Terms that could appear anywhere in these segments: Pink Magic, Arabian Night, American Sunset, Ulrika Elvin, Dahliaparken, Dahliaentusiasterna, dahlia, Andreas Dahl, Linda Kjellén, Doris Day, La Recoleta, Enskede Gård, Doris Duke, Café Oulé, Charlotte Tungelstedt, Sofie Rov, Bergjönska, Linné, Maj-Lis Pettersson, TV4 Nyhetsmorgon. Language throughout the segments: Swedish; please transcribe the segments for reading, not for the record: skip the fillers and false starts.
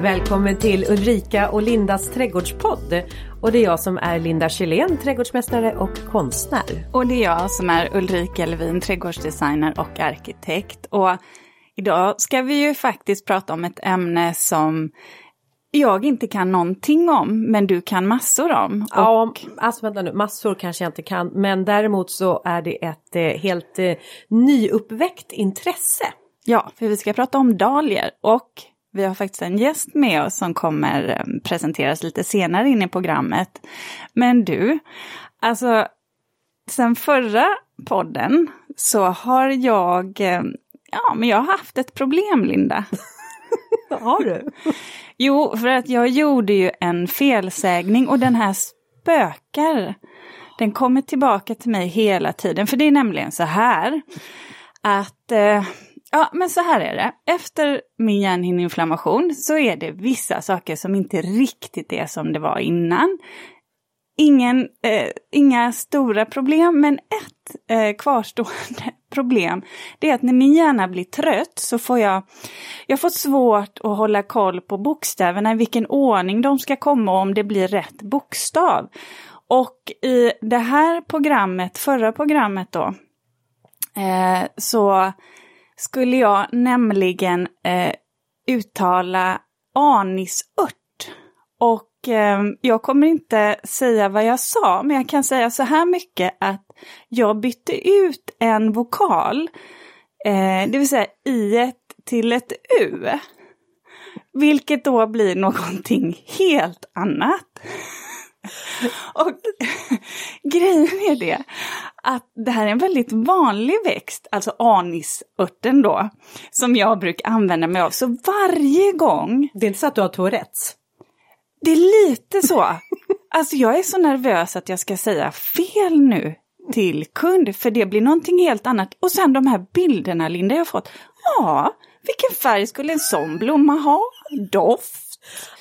Välkommen till Ulrika och Lindas trädgårdspodd. Och det är jag som är Linda Kjellén, trädgårdsmästare och konstnär. Och det är jag som är Ulrika Elvin, trädgårdsdesigner och arkitekt. Och idag ska vi ju faktiskt prata om ett ämne som jag inte kan någonting om, men du kan massor om. Och... ja, alltså vänta nu, massor kanske jag inte kan. Men däremot så är det ett helt nyuppväckt intresse. Ja, för vi ska prata om dahlior och... vi har faktiskt en gäst med oss som kommer presenteras lite senare in i programmet. Men du, alltså sen förra podden så har jag har haft ett problem, Linda. Har du? Jo, för att jag gjorde ju en felsägning och den här spökar. Den kommer tillbaka till mig hela tiden. För det är nämligen så här att... ja, men så här är det. Efter min hjärnhinneinflammation så är det vissa saker som inte riktigt är som det var innan. Inga stora problem, men ett kvarstående problem. Det är att när min hjärna blir trött så får jag får svårt att hålla koll på bokstäverna. I vilken ordning de ska komma och om det blir rätt bokstav. Och i det här programmet, förra programmet då, så... skulle jag nämligen uttala anisört. Och jag kommer inte säga vad jag sa. Men jag kan säga så här mycket att jag bytte ut en vokal. Det vill säga i till ett u. Vilket då blir någonting helt annat. Och grejen är det att det här är en väldigt vanlig växt, alltså anisörten då, som jag brukar använda mig av. Så varje gång... det är inte så att du har Tourettes? Det är lite så. Alltså jag är så nervös att jag ska säga fel nu till kund, för det blir någonting helt annat. Och sen de här bilderna, Linda, jag har fått. Ja, vilken färg skulle en sån blomma ha? Doft.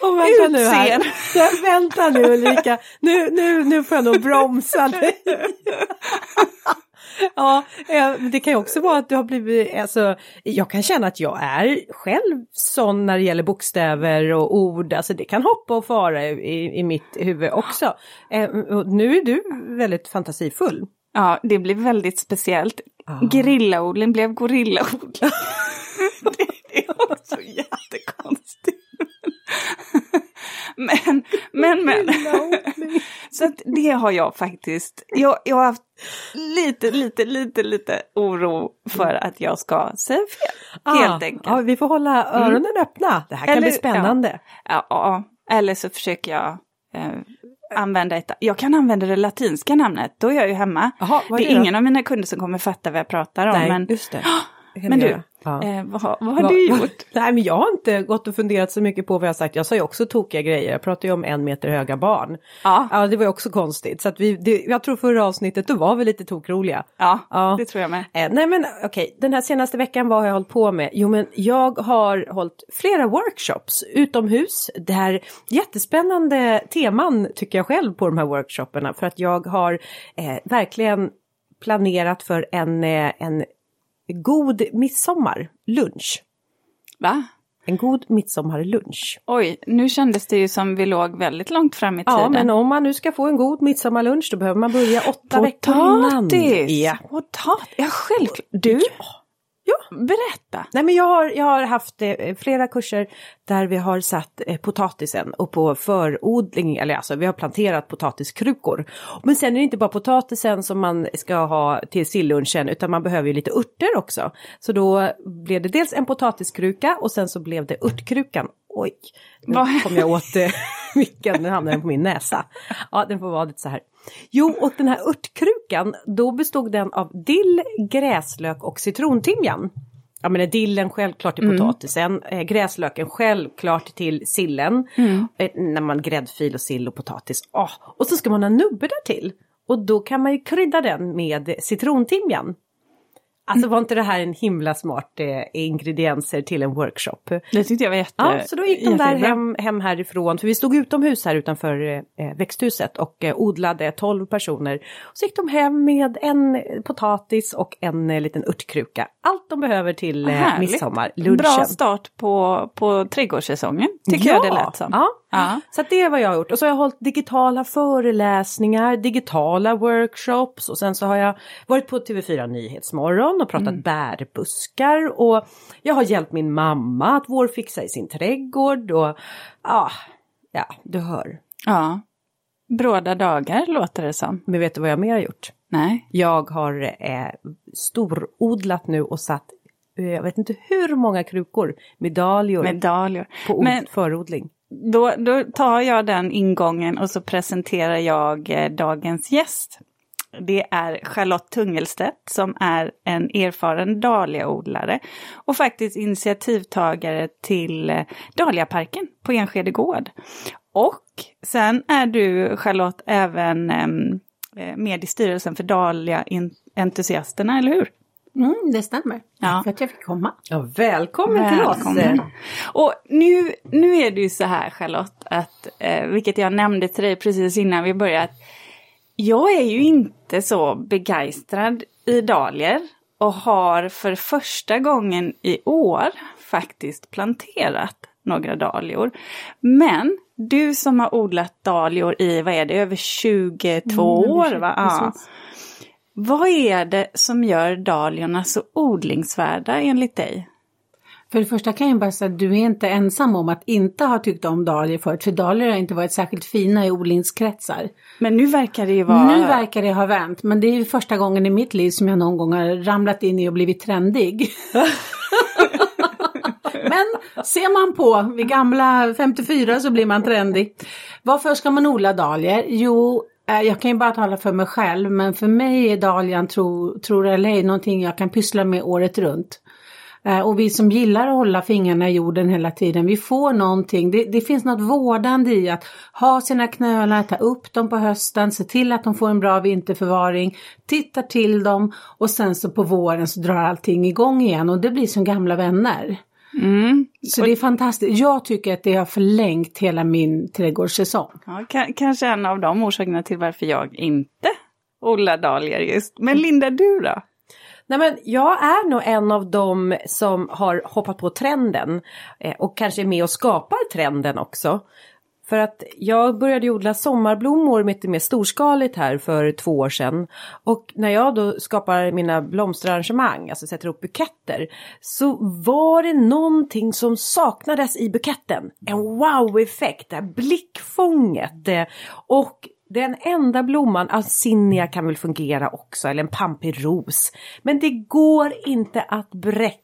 Och vänta nu här. Vänta nu Ulrika. Nu får jag nog bromsa dig. Ja, det kan ju också vara att du har blivit... alltså, jag kan känna att jag är själv sån när det gäller bokstäver och ord. Alltså det kan hoppa och fara i mitt huvud också. Nu är du väldigt fantasifull. Ja, det blev väldigt speciellt. Grillaodling blev gorillaodling. Det är också jättekonstigt. Men. Så att det har jag faktiskt. Jag har haft lite oro för att jag ska säga fel. Helt enkelt. Ja, vi får hålla öronen öppna. Det här kan bli spännande. Ja. Eller så försöker jag använda jag kan använda det latinska namnet. Då är jag ju hemma. Aha, det är ingen av mina kunder som kommer fatta vad jag pratar om. Nej, men just det. Men du, vad har du gjort? Nej, men jag har inte gått och funderat så mycket på vad jag sagt. Jag sa ju också tokiga grejer. Jag pratade ju om 1 meter höga barn. Ja. Ja, det var ju också konstigt. Så att jag tror förra avsnittet då var vi lite tokroliga. Ja, det tror jag med. Nej, men okej. Den här senaste veckan, vad har jag hållit på med? Jo, men jag har hållit flera workshops utomhus. Det här jättespännande teman tycker jag själv på de här workshopperna. För att jag har verkligen planerat för en god midsommarlunch. Va? En god midsommarlunch. Oj, nu kändes det ju som vi låg väldigt långt fram i tiden. Ja, men om man nu ska få en god midsommarlunch då behöver man börja 8 veckor innan. Ja. Potatis! Ja, självklart. Du? Ja, berätta. Nej, men jag har haft flera kurser där vi har satt potatisen och på förodling, eller alltså vi har planterat potatiskrukor. Men sen är det inte bara potatisen som man ska ha till sillunchen utan man behöver ju lite örter också. Så då blev det dels en potatiskruka och sen så blev det örtkrukan. Oj, nu kom jag åt mycket, nu hamnar den på min näsa. Ja, den får vara lite så här. Jo, och den här örtkrukan, då bestod den av dill, gräslök och citrontimjan. Ja, men dillen självklart till potatisen, gräslöken självklart till sillen. Mm. När man gräddfil och sill och potatis. Och så ska man ha nubbe där till. Och då kan man ju krydda den med citrontimjan. Alltså var inte det här en himla smart ingredienser till en workshop? Det tyckte jag var jättebra. Ja, så då gick de där hem härifrån. För vi stod utomhus här utanför växthuset och odlade 12 personer. Och så gick de hem med en potatis och en liten örtkruka. Allt de behöver till midsommarlunchen. Bra start på trädgårdssäsongen, tycker jag det lät som. Ja. Ja. Så att det är vad jag har gjort. Och så har jag hållit digitala föreläsningar, digitala workshops. Och sen så har jag varit på TV4 Nyhetsmorgon och pratat bärbuskar. Och jag har hjälpt min mamma att vårfixa i sin trädgård. Och ja, du hör. Ja, bråda dagar låter det som. Men vet du vad jag mer har gjort? Nej. Jag har storodlat nu och satt, jag vet inte hur många krukor, medaljor. På förodling. Då tar jag den ingången och så presenterar jag dagens gäst. Det är Charlotte Tungelstedt som är en erfaren dahliaodlare och faktiskt initiativtagare till Dahliaparken på Enskede Gård. Och sen är du, Charlotte, även med i styrelsen för Dahliaentusiasterna, eller hur? Mm, det stämmer. Ja. För att jag fick komma. Ja, välkommen till oss. Och nu är det ju så här, Charlotte, att, vilket jag nämnde till dig precis innan vi började. Jag är ju inte så begeistrad i dahlior och har för första gången i år faktiskt planterat några dahlior. Men du som har odlat dahlior i, vad är det, över 22 år, va? Ja. Vad är det som gör dahliorna så odlingsvärda enligt dig? För det första kan jag bara säga att du är inte ensam om att inte ha tyckt om dahlior förut. För dahlior har inte varit särskilt fina i odlingskretsar. Men nu verkar det ju vara... Nu verkar det ha vänt. Men det är ju första gången i mitt liv som jag någon gång har ramlat in i och blivit trendig. Men ser man på vid gamla 54 så blir man trendig. Varför ska man odla dahlior? Jo... Jag kan ju bara tala för mig själv, men för mig är dahlian, tror eller ej, någonting jag kan pyssla med året runt. Och vi som gillar att hålla fingrarna i jorden hela tiden, vi får någonting. Det finns något vårdande i att ha sina knölar, ta upp dem på hösten, se till att de får en bra vinterförvaring, titta till dem och sen så på våren så drar allting igång igen och det blir som gamla vänner. Mm. Så det är fantastiskt. Jag tycker att det har förlängt hela min trädgårdssäsong. Ja, kanske en av de orsakerna till varför jag inte odlar dahlior just. Men Linda, du då? Nej, men jag är nog en av dem som har hoppat på trenden och kanske är med och skapar trenden också. För att jag började odla sommarblommor lite mer storskaligt här för 2 år sedan. Och när jag då skapar mina blomsterarrangemang, alltså sätter upp buketter, så var det någonting som saknades i buketten. En wow-effekt, det här blickfånget. Och den enda blomman, alsinnia kan väl fungera också, eller en pampig ros. Men det går inte att bräcka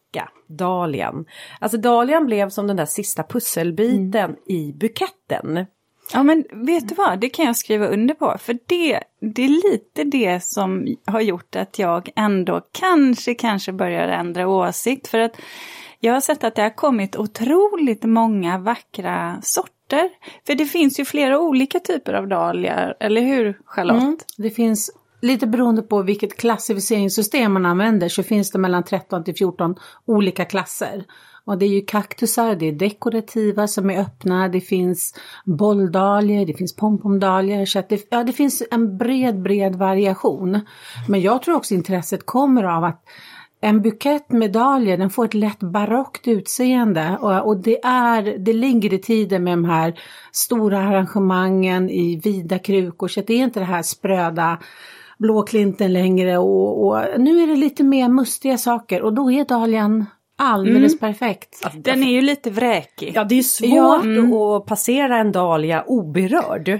dahlian. Alltså dahlian blev som den där sista pusselbiten i buketten. Ja, men vet du vad? Det kan jag skriva under på. För det är lite det som har gjort att jag ändå kanske börjar ändra åsikt. För att jag har sett att det har kommit otroligt många vackra sorter. För det finns ju flera olika typer av dahlior, eller hur, Charlotte? Mm, det finns lite beroende på vilket klassificeringssystem man använder, så finns det mellan 13 till 14 olika klasser. Och det är ju kaktusar, det är dekorativa som är öppna, det finns bolldahlior, det finns pompomdahlior. Så att det finns en bred variation. Men jag tror också intresset kommer av att en bukett med dahlior, den får ett lätt barockt utseende och det ligger i tiden med de här stora arrangemangen i vida krukor. Så det är inte det här spröda blåklinten längre och nu är det lite mer mustiga saker och då är dahlian alldeles perfekt. Den är ju lite vräkig. Ja, det är svårt att passera en dahlia oberörd.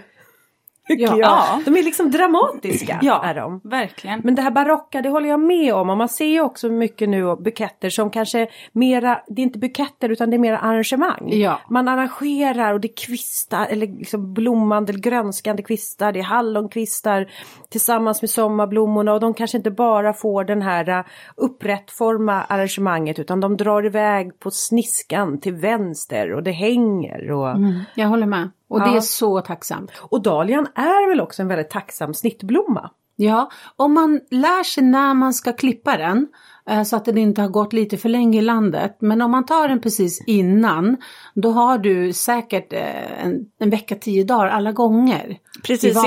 Ja. De är liksom dramatiska. Ja, är de. Verkligen. Men det här barocka, det håller jag med om. Och man ser ju också mycket nu buketter som kanske mera, det är inte buketter utan det är mera arrangemang. Ja. Man arrangerar och det är kvistar, eller liksom blommande, grönskande kvistar, det är hallonkvistar tillsammans med sommarblommorna. Och de kanske inte bara får den här upprättforma arrangemanget utan de drar iväg på sniskan till vänster och det hänger. Och... jag håller med. Och det är så tacksamt. Och dahlian är väl också en väldigt tacksam snittblomma. Ja, om man lär sig när man ska klippa den så att den inte har gått lite för länge i landet. Men om man tar den precis innan, då har du säkert en vecka, 10 dagar alla gånger. Precis,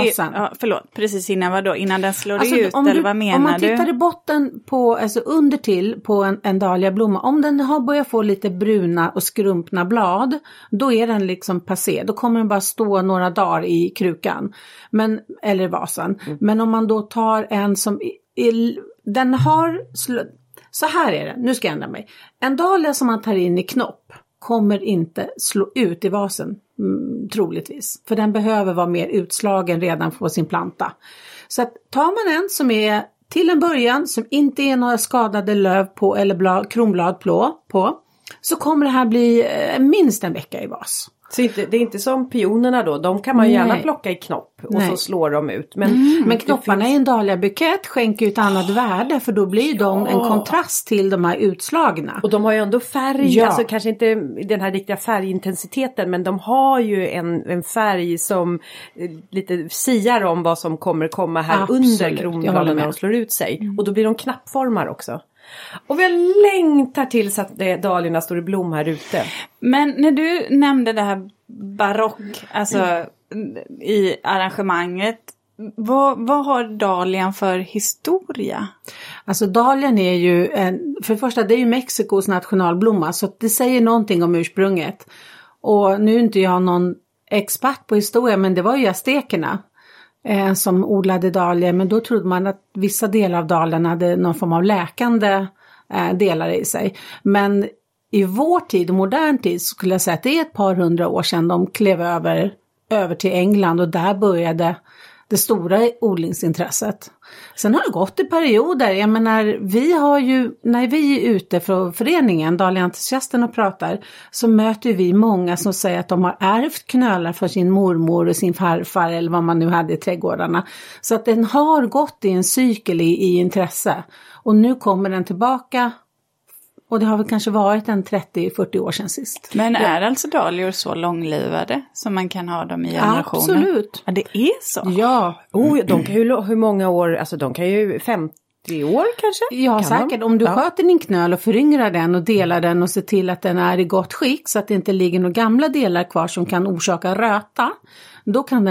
precis innan vad då? Innan den slår alltså, ut, eller vad menar du? Om man tittar i botten på, alltså under till på en dahliablomma, om den har börjat få lite bruna och skrumpna blad, då är den liksom passé. Då kommer den bara stå några dagar i krukan. Men, eller vasan. Mm. Men om man då tar en som... Den har... Så här är det. Nu ska jag ändra mig. En dahlia som man tar in i knopp kommer inte slå ut i vasen. Troligtvis. För den behöver vara mer utslagen redan på sin planta. Så att, tar man en som är till en början som inte är några skadade löv på eller kronblad på, så kommer det här bli minst en vecka i vas. Så det är inte som pionerna då, de kan man ju gärna plocka i knopp och så slår de ut. Men knopparna i en dahliabukett skänker ju ett annat värde, för då blir de en kontrast till de här utslagna. Och de har ju ändå färg, alltså kanske inte den här riktiga färgintensiteten, men de har ju en färg som lite siar om vad som kommer komma här. Absolut, under kronbladen när de slår ut sig. Mm. Och då blir de knappformar också. Och vi längtar tills att dahliorna står i blom här ute. Men när du nämnde det här barock, alltså i arrangemanget, vad har dahlian för historia? Alltså dahlian är ju, för det första, det är ju Mexikos nationalblomma, så det säger någonting om ursprunget. Och nu är inte jag någon expert på historia, men det var ju aztekerna som odlade dahlia, men då trodde man att vissa delar av dahlian hade någon form av läkande delar i sig. Men i vår tid, modern tid, skulle jag säga att det är ett par hundra år sedan de klev över till England, och där började det stora odlingsintresset. Sen har det gått i perioder. Jag menar, vi har ju, när vi är ute från föreningen Dahliaentusiasterna och pratar, så möter vi många som säger att de har ärvt knölar från sin mormor och sin farfar eller vad man nu hade i trädgårdarna. Så att den har gått i en cykel i intresse, och nu kommer den tillbaka. Och det har väl kanske varit en 30-40 år sedan sist. Men är alltså dahlior så långlivade som man kan ha dem i generationer? Absolut. Ja, det är så. Ja. De kan ju, hur många år, alltså de kan ju 50 år kanske? Ja, kan säkert. Om du sköter din knöl och föryngrar den och delar den och ser till att den är i gott skick så att det inte ligger några gamla delar kvar som kan orsaka röta, då kan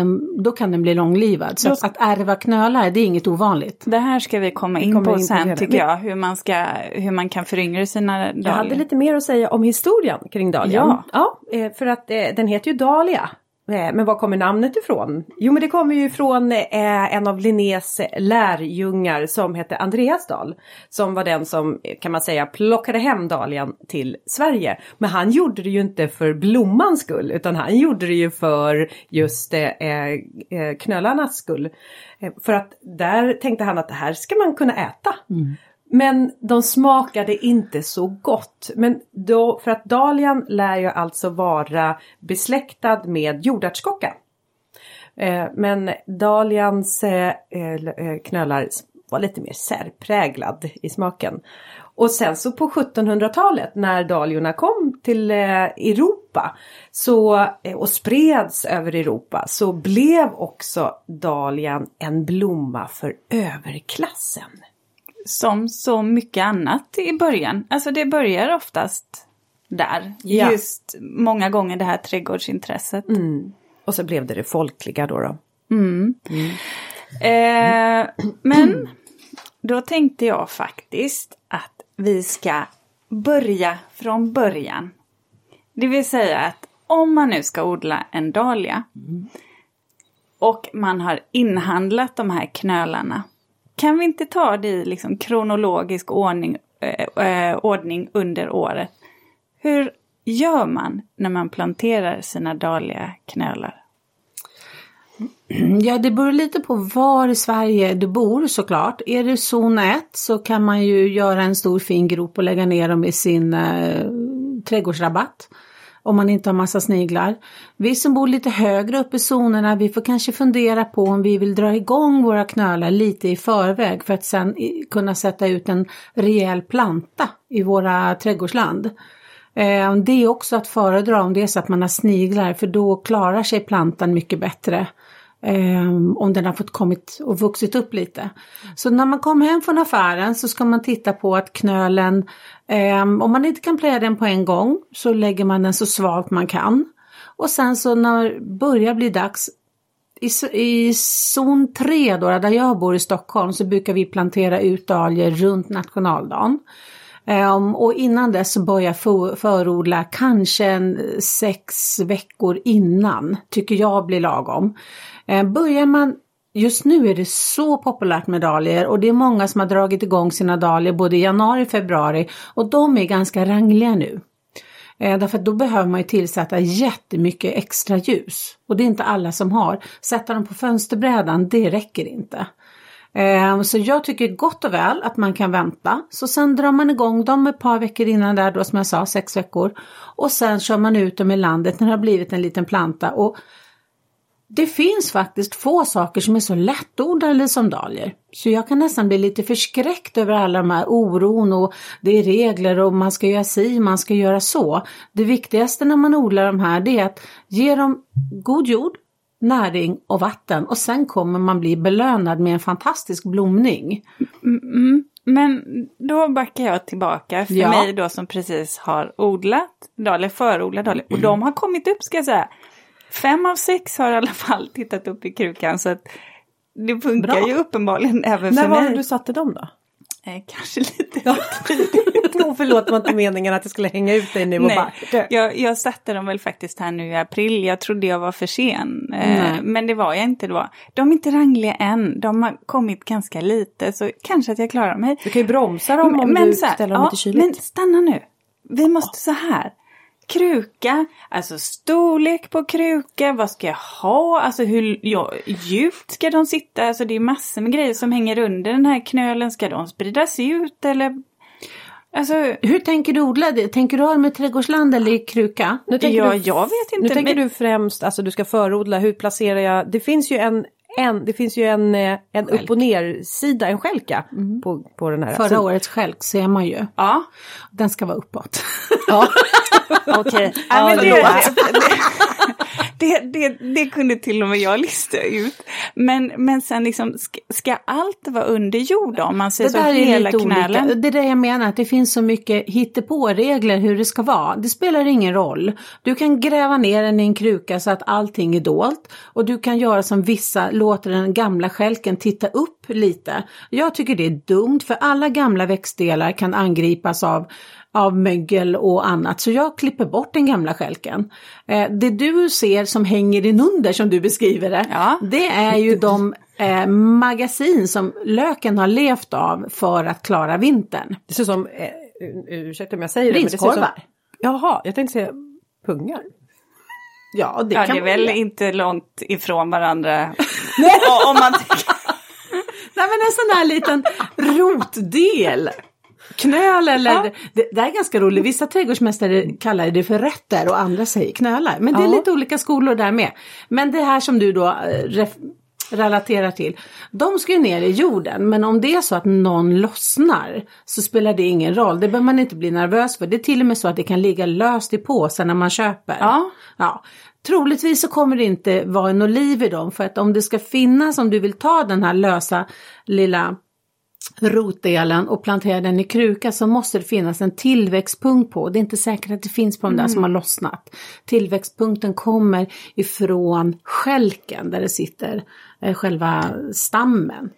den bli långlivad. Så att ärva knölar, det är inget ovanligt. Det här ska vi komma in på sen, tycker jag. Hur man kan föryngra sina dahlior. Jag hade lite mer att säga om historien kring dahlian. Ja, för att den heter ju dahlia. Men var kommer namnet ifrån? Jo, men det kommer ju från en av Linnés lärjungar som hette Andreas Dahl. Som var den som, kan man säga, plockade hem dahlian till Sverige. Men han gjorde det ju inte för blommans skull, utan han gjorde det ju för just knölarnas skull. För att där tänkte han att det här ska man kunna äta. Mm. Men de smakade inte så gott. Men då, för att dahlian lär ju alltså vara besläktad med jordärtskockan. Men dahlians knölar var lite mer särpräglad i smaken. Och sen så på 1700-talet när dahliorna kom till Europa och spreds över Europa, så blev också dahlian en blomma för överklassen. Som så mycket annat i början. Alltså det börjar oftast där. Ja. Just många gånger det här trädgårdsintresset. Mm. Och så blev det det folkliga då. Mm. Men då tänkte jag faktiskt att vi ska börja från början. Det vill säga att om man nu ska odla en dahlia och man har inhandlat de här knölarna, kan vi inte ta det i liksom kronologisk ordning under året? Hur gör man när man planterar sina dahliaknölar? Ja, det beror lite på var i Sverige du bor såklart. Är det zon 1 så kan man ju göra en stor fin grop och lägga ner dem i sin trädgårdsrabatt. Om man inte har massa sniglar. Vi som bor lite högre upp i zonerna, vi får kanske fundera på om vi vill dra igång våra knölar lite i förväg. För att sen kunna sätta ut en rejäl planta i våra trädgårdsland. Det är också att föredra om det är så att man har sniglar. För då klarar sig plantan mycket bättre. Om den har fått kommit och vuxit upp lite. Så när man kommer hem från affären så ska man titta på att knölen, om man inte kan plöja den på en gång så lägger man den så svalt man kan. Och sen så när det börjar bli dags, i zon 3 då, där jag bor i Stockholm, så brukar vi plantera ut dahlior runt nationaldagen. Och innan dess så börjar förodla kanske 6 veckor innan, tycker jag blir lagom. Börjar man, just nu är det så populärt med dahlior och det är många som har dragit igång sina dahlior både i januari och februari och de är ganska rangliga nu. Därför att då behöver man ju tillsätta jättemycket extra ljus och det är inte alla som har. Sätta dem på fönsterbrädan, det räcker inte. Så jag tycker gott och väl att man kan vänta. Så sen drar man igång dem ett par veckor innan där då, som jag sa, 6 veckor. Och sen kör man ut dem i landet när det har blivit en liten planta. Och det finns faktiskt få saker som är så lättodlade som dahlior. Så jag kan nästan bli lite förskräckt över alla de här oron och det är regler och man ska göra si, man ska göra så. Det viktigaste när man odlar de här, det är att ge dem god jord, näring och vatten. Och sen kommer man bli belönad med en fantastisk blomning. Mm, men då backar jag tillbaka. För mig då som precis har odlat dahlior, förodlat dahlior. Och de har kommit upp, ska jag säga. 5 av 6 har i alla fall tittat upp i krukan. Så att det funkar ju uppenbarligen även för mig. När var det du satte dem då? Kanske lite tidigt. Förlåt, var inte meningen att jag skulle hänga ut dig nu. Nej, och bara... Jag satte dem väl faktiskt här nu i april. Jag trodde jag var för sen. Men det var jag inte då. De är inte rangliga än. De har kommit ganska lite. Så kanske att jag klarar mig. Du kan ju bromsa dem om du ställer dem till kyligt. Men stanna nu. Vi måste så här. Kruka, alltså storlek på kruka, vad ska jag ha, alltså hur djupt ska de sitta, alltså det är massor med grejer som hänger under den här knölen, ska de spridas ut eller, alltså hur tänker du odla det, tänker du ha med trädgårdsland eller i kruka? Jag vet inte. Nu tänker du främst, alltså du ska förodla, hur placerar jag, det finns ju en upp och ner sida, en skälka på den här. Förra årets skälk ser man ju. Ja. Den ska vara uppåt. Ja. Okej. Ja, det kunde till och med jag lista ut. Men sen liksom, ska allt vara under jord om man ser så hela knälen? Olika. Det är det jag menar, att det finns så mycket hittepåregler hur det ska vara. Det spelar ingen roll. Du kan gräva ner den i en kruka så att allting är dolt. Och du kan göra som vissa, låter den gamla skälken titta upp lite. Jag tycker det är dumt för alla gamla växtdelar kan angripas av mögel och annat. Så jag klipper bort den gamla skälken. Det du ser som hänger inunder, som du beskriver det. Ja. Det är ju de magasin som löken har levt av för att klara vintern. Det ser som, ursäkta om jag säger det. Riskorvar. Men det ser som, jaha, jag tänkte säga pungar. Ja, det kan det väl inte långt ifrån varandra. Om man tänker. Nej, men en sån här liten rotdel. Knöl eller... Ja. Det är ganska roligt. Vissa trädgårdsmästare kallar det för rötter och andra säger knölar. Men det är lite olika skolor där med. Men det här som du då relaterar till. De ska ju ner i jorden. Men om det är så att någon lossnar så spelar det ingen roll. Det behöver man inte bli nervös för. Det är till och med så att det kan ligga löst i påsen när man köper. Ja. Troligtvis så kommer det inte vara en oliv i dem. För att om det ska finnas, om du vill ta den här lösa lilla... rotdelen och plantera den i kruka, så måste det finnas en tillväxtpunkt på. Det är inte säkert att det finns på de där som har lossnat. Tillväxtpunkten kommer ifrån skälken där det sitter själva stammen.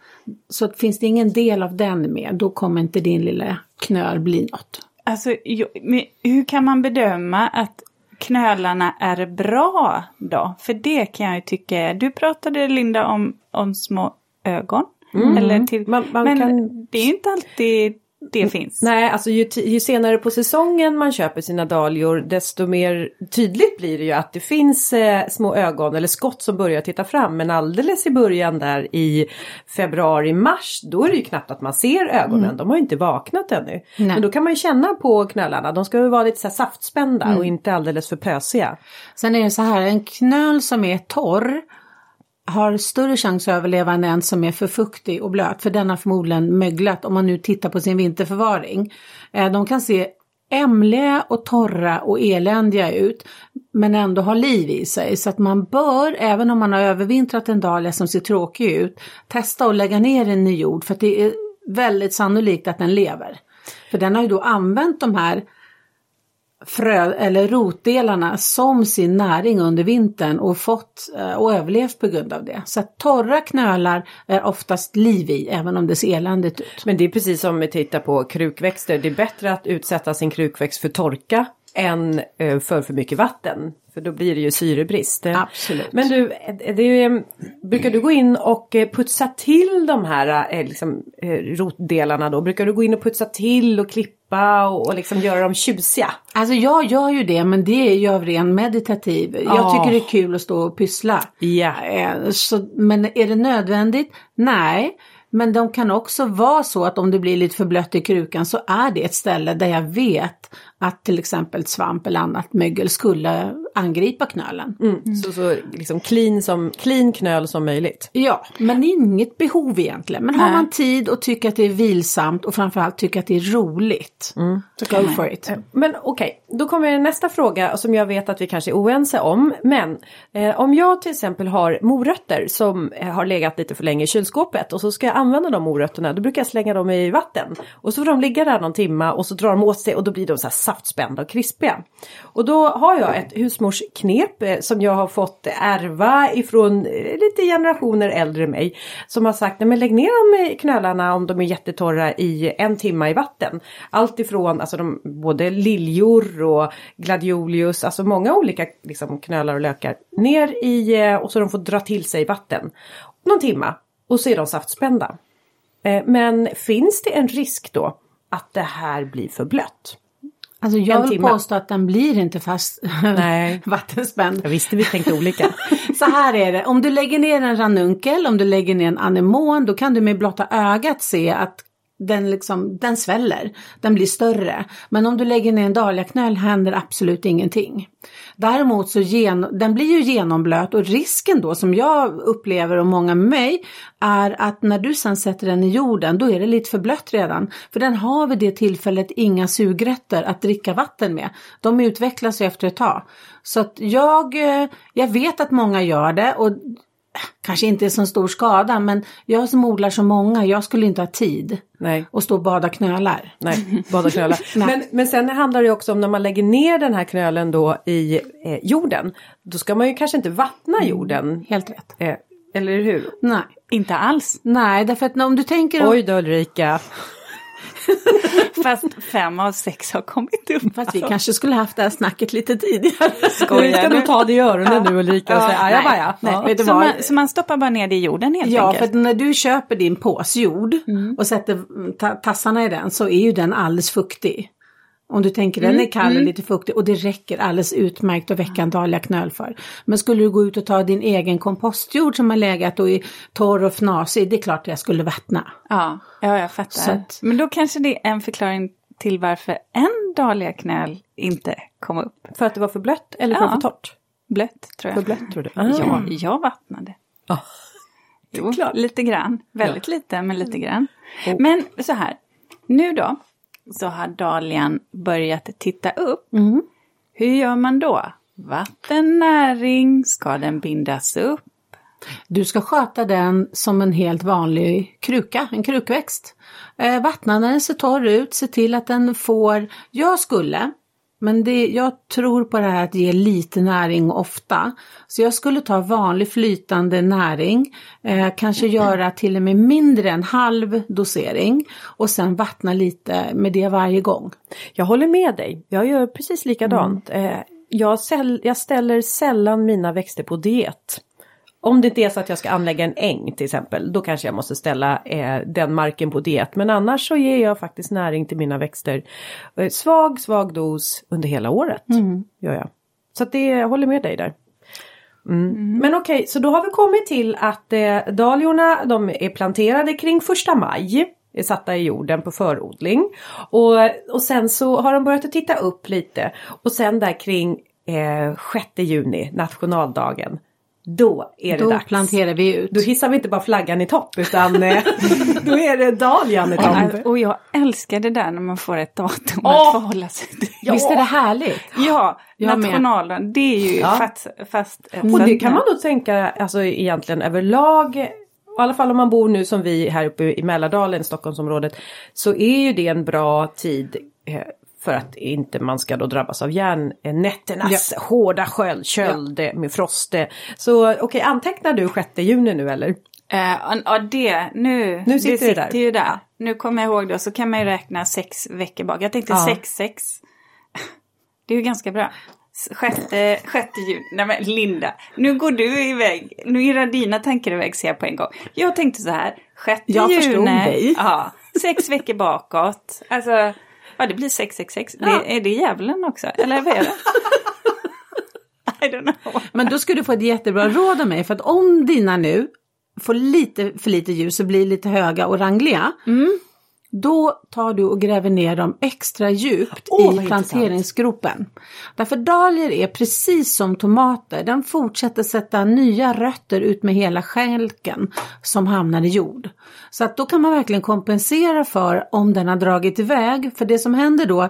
Så finns det ingen del av den med, då kommer inte din lilla knöl bli något. Alltså, men hur kan man bedöma att knölarna är bra då? För det kan jag ju tycka. Du pratade, Linda, om små ögon. Eller till, men kan, det är inte alltid det finns. Nej, alltså ju senare på säsongen man köper sina dahlior, desto mer tydligt blir det ju att det finns små ögon eller skott som börjar titta fram. Men alldeles i början där i februari-mars, då är det ju knappt att man ser ögonen. De har ju inte vaknat ännu. Nej. Men då kan man ju känna på knölarna. De ska ju vara lite så här saftspända och inte alldeles för pösiga. Sen är det så här, en knöl som är torr har större chans att överleva än en som är för fuktig och blöt. För den har förmodligen möglat om man nu tittar på sin vinterförvaring. De kan se ämliga och torra och eländiga ut, men ändå har liv i sig. Så att man bör, även om man har övervintrat en dahlia som ser tråkig ut, testa att lägga ner en ny jord, för att det är väldigt sannolikt att den lever. För den har ju då använt de här frö eller rotdelarna som sin näring under vintern och fått och överlevt på grund av det. Så att torra knölar är oftast liv i, även om det ser eländigt ut. Men det är precis som vi tittar på krukväxter. Det är bättre att utsätta sin krukväxt för torka än för mycket vatten. För då blir det ju syrebrist. Absolut. Men du, brukar du gå in och putsa till de här liksom, rotdelarna då? Brukar du gå in och putsa till och klippa och liksom göra dem tjusiga? Alltså jag gör ju det, men det är ju av ren meditativ. Jag tycker det är kul att stå och pyssla. Yeah. Så, men är det nödvändigt? Nej. Men de kan också vara så att om det blir lite för blött i krukan så är det ett ställe där jag vet att till exempel svamp eller annat mögel skulle angripa knölen. Mm. Så liksom clean knöl som möjligt. Ja, men det är inget behov egentligen. Men har man tid och tycker att det är vilsamt och framförallt tycker att det är roligt, så go for it. Men okej, då kommer nästa fråga som jag vet att vi kanske är oense om. Men om jag till exempel har morötter som har legat lite för länge i kylskåpet och så ska jag använda de morötterna, då brukar jag slänga dem i vatten. Och så får de ligga där någon timma och så drar de åt sig och då blir de så här saftspända och krispiga. Och då har jag ett husmorsknep som jag har fått ärva ifrån lite generationer äldre mig. Som har sagt, nej men lägg ner dem i knölarna om de är jättetorra i en timma i vatten. Allt ifrån alltså både liljor och gladiolus, alltså många olika liksom, knölar och lökar. Ner i, och så de får dra till sig vatten. Någon timma. Och så är de saftspända. Men finns det en risk då att det här blir för blött? Alltså jag vill påstå att den blir inte fast vattenspänd. Jag visste vi tänkte olika. Så här är det. Om du lägger ner en ranunkel, om du lägger ner en anemon, då kan du med blotta ögat se att den sväller, den blir större. Men om du lägger ner en dahliaknöl händer absolut ingenting. Däremot så den blir ju genomblöt, och risken då som jag upplever och många med mig är att när du sen sätter den i jorden, då är det lite för blött redan. För den har vid det tillfället inga sugrätter att dricka vatten med. De utvecklas efter ett tag. Så att jag vet att många gör det, och kanske inte så stor skada, men jag som odlar så många, jag skulle inte ha tid att stå och bada knölar. Men sen handlar det också om när man lägger ner den här knölen då i jorden, då ska man ju kanske inte vattna jorden. Helt rätt. Eller hur? Nej, inte alls. Nej, därför att om du tänker... Oj då Ulrika... Fast 5 av 6 har kommit upp. Fast vi kanske skulle haft det här snacket lite tidigare. Ska du ta det i öronen nu Ulrika och säga ajabaja. Så man stoppar bara ner det i jorden helt enkelt? Ja, för när du köper din påsjord och sätter tassarna i den, så är ju den alldeles fuktig. Om du tänker den är kall och lite fuktig, och det räcker alldeles utmärkt att väcka en dahliaknöl för. Men skulle du gå ut och ta din egen kompostjord som har legat och är torr och fnasig, det är klart att jag skulle vattna. Ja, jag fattar. Men då kanske det är en förklaring till varför en dahliaknöl inte kom upp. För att det var för blött eller för torrt? Blött tror jag. För blött tror du? Ja, jag vattnade. Jo, lite grann. Väldigt lite, men lite grann. Men så här, nu då. Så har dahlian börjat titta upp. Mm. Hur gör man då? Vattennäring, ska den bindas upp? Du ska sköta den som en helt vanlig kruka, en krukväxt. Vattna när den ser torr ut, se till att den får... jag tror på det här att ge lite näring ofta. Så jag skulle ta vanlig flytande näring. Kanske göra till och med mindre än halv dosering. Och sen vattna lite med det varje gång. Jag håller med dig. Jag gör precis likadant. Jag ställer sällan mina växter på diet. Om det inte är så att jag ska anlägga en äng till exempel, då kanske jag måste ställa den marken på diet. Men annars så ger jag faktiskt näring till mina växter. Svag dos under hela året gör jag. Så att jag håller med dig där. Men okej, så då har vi kommit till att dahliorna, de är planterade kring 1 maj. Är satta i jorden på förodling. Och sen så har de börjat att titta upp lite. Och sen där kring 6 juni, nationaldagen. Då är det då dags. Då planterar vi ut. Då hissar vi inte bara flaggan i topp utan då är det dahlian i topp. Och jag älskar det där när man får ett datum att förhålla sig till. Ja. Visst är det härligt? Ja, nationalen. Det är ju fast och det kan man då tänka alltså, egentligen överlag. I alla fall om man bor nu som vi här uppe i Mälardalen, Stockholmsområdet. Så är ju det en bra tid för att inte man ska då drabbas av järnnätternas hårda köld med froste. Så okej, antecknar du 6 juni nu eller? Ja, det. Nu sitter ju där. Nu kommer jag ihåg då, så kan man ju räkna 6 veckor bak. Jag tänkte 6. Det är ju ganska bra. 6 juni. Nej men Linda, nu går du iväg. Nu är dina tankar iväg, ser jag på en gång. Jag tänkte så här, 6 juni. Ja, 6 veckor bakåt. Alltså... Ja, det blir 666. Ja. Är det djävulen också? Eller vad är det? I don't know. Men då skulle du få ett jättebra råd av mig. För att om dina nu får lite för lite ljus och blir lite höga och rangliga. Mm. Då tar du och gräver ner dem extra djupt i planteringsgropen. Därför dahlior är precis som tomater. Den fortsätter sätta nya rötter ut med hela skälken som hamnar i jord. Så att då kan man verkligen kompensera för om den har dragit iväg. För det som händer då,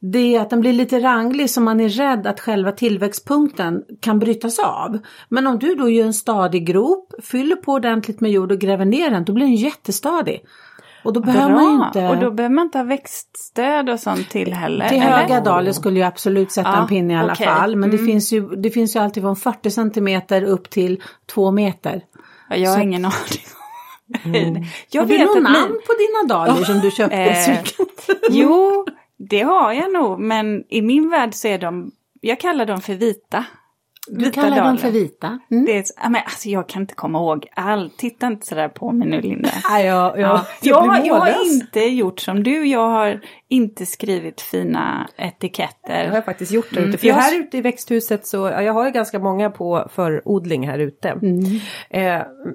det är att den blir lite ranglig så man är rädd att själva tillväxtpunkten kan brytas av. Men om du då gör en stadig grop, fyller på ordentligt med jord och gräver ner den, då blir den jättestadig. Och då behöver man inte... Och då behöver man inte ha växtstöd och sånt till heller. Till höga dahlior skulle ju absolut sätta en pinne i alla fall. Men det finns ju alltid från 40 centimeter upp till 2 meter. Ja, jag har ingen aning. Har du någon namn på dina dahlior som du köpte? Jo, det har jag nog. Men i min värld så är de... Jag kallar dem för vita. Du kallar dem för vita? Mm. Det är, men alltså, jag kan inte komma ihåg allt. Titta inte sådär på mig nu, Linda. Jag har inte gjort som du. Jag har inte skrivit fina etiketter. Jag har faktiskt gjort det ute. För här ute i växthuset så... Jag har ju ganska många på förodling här ute. Mm.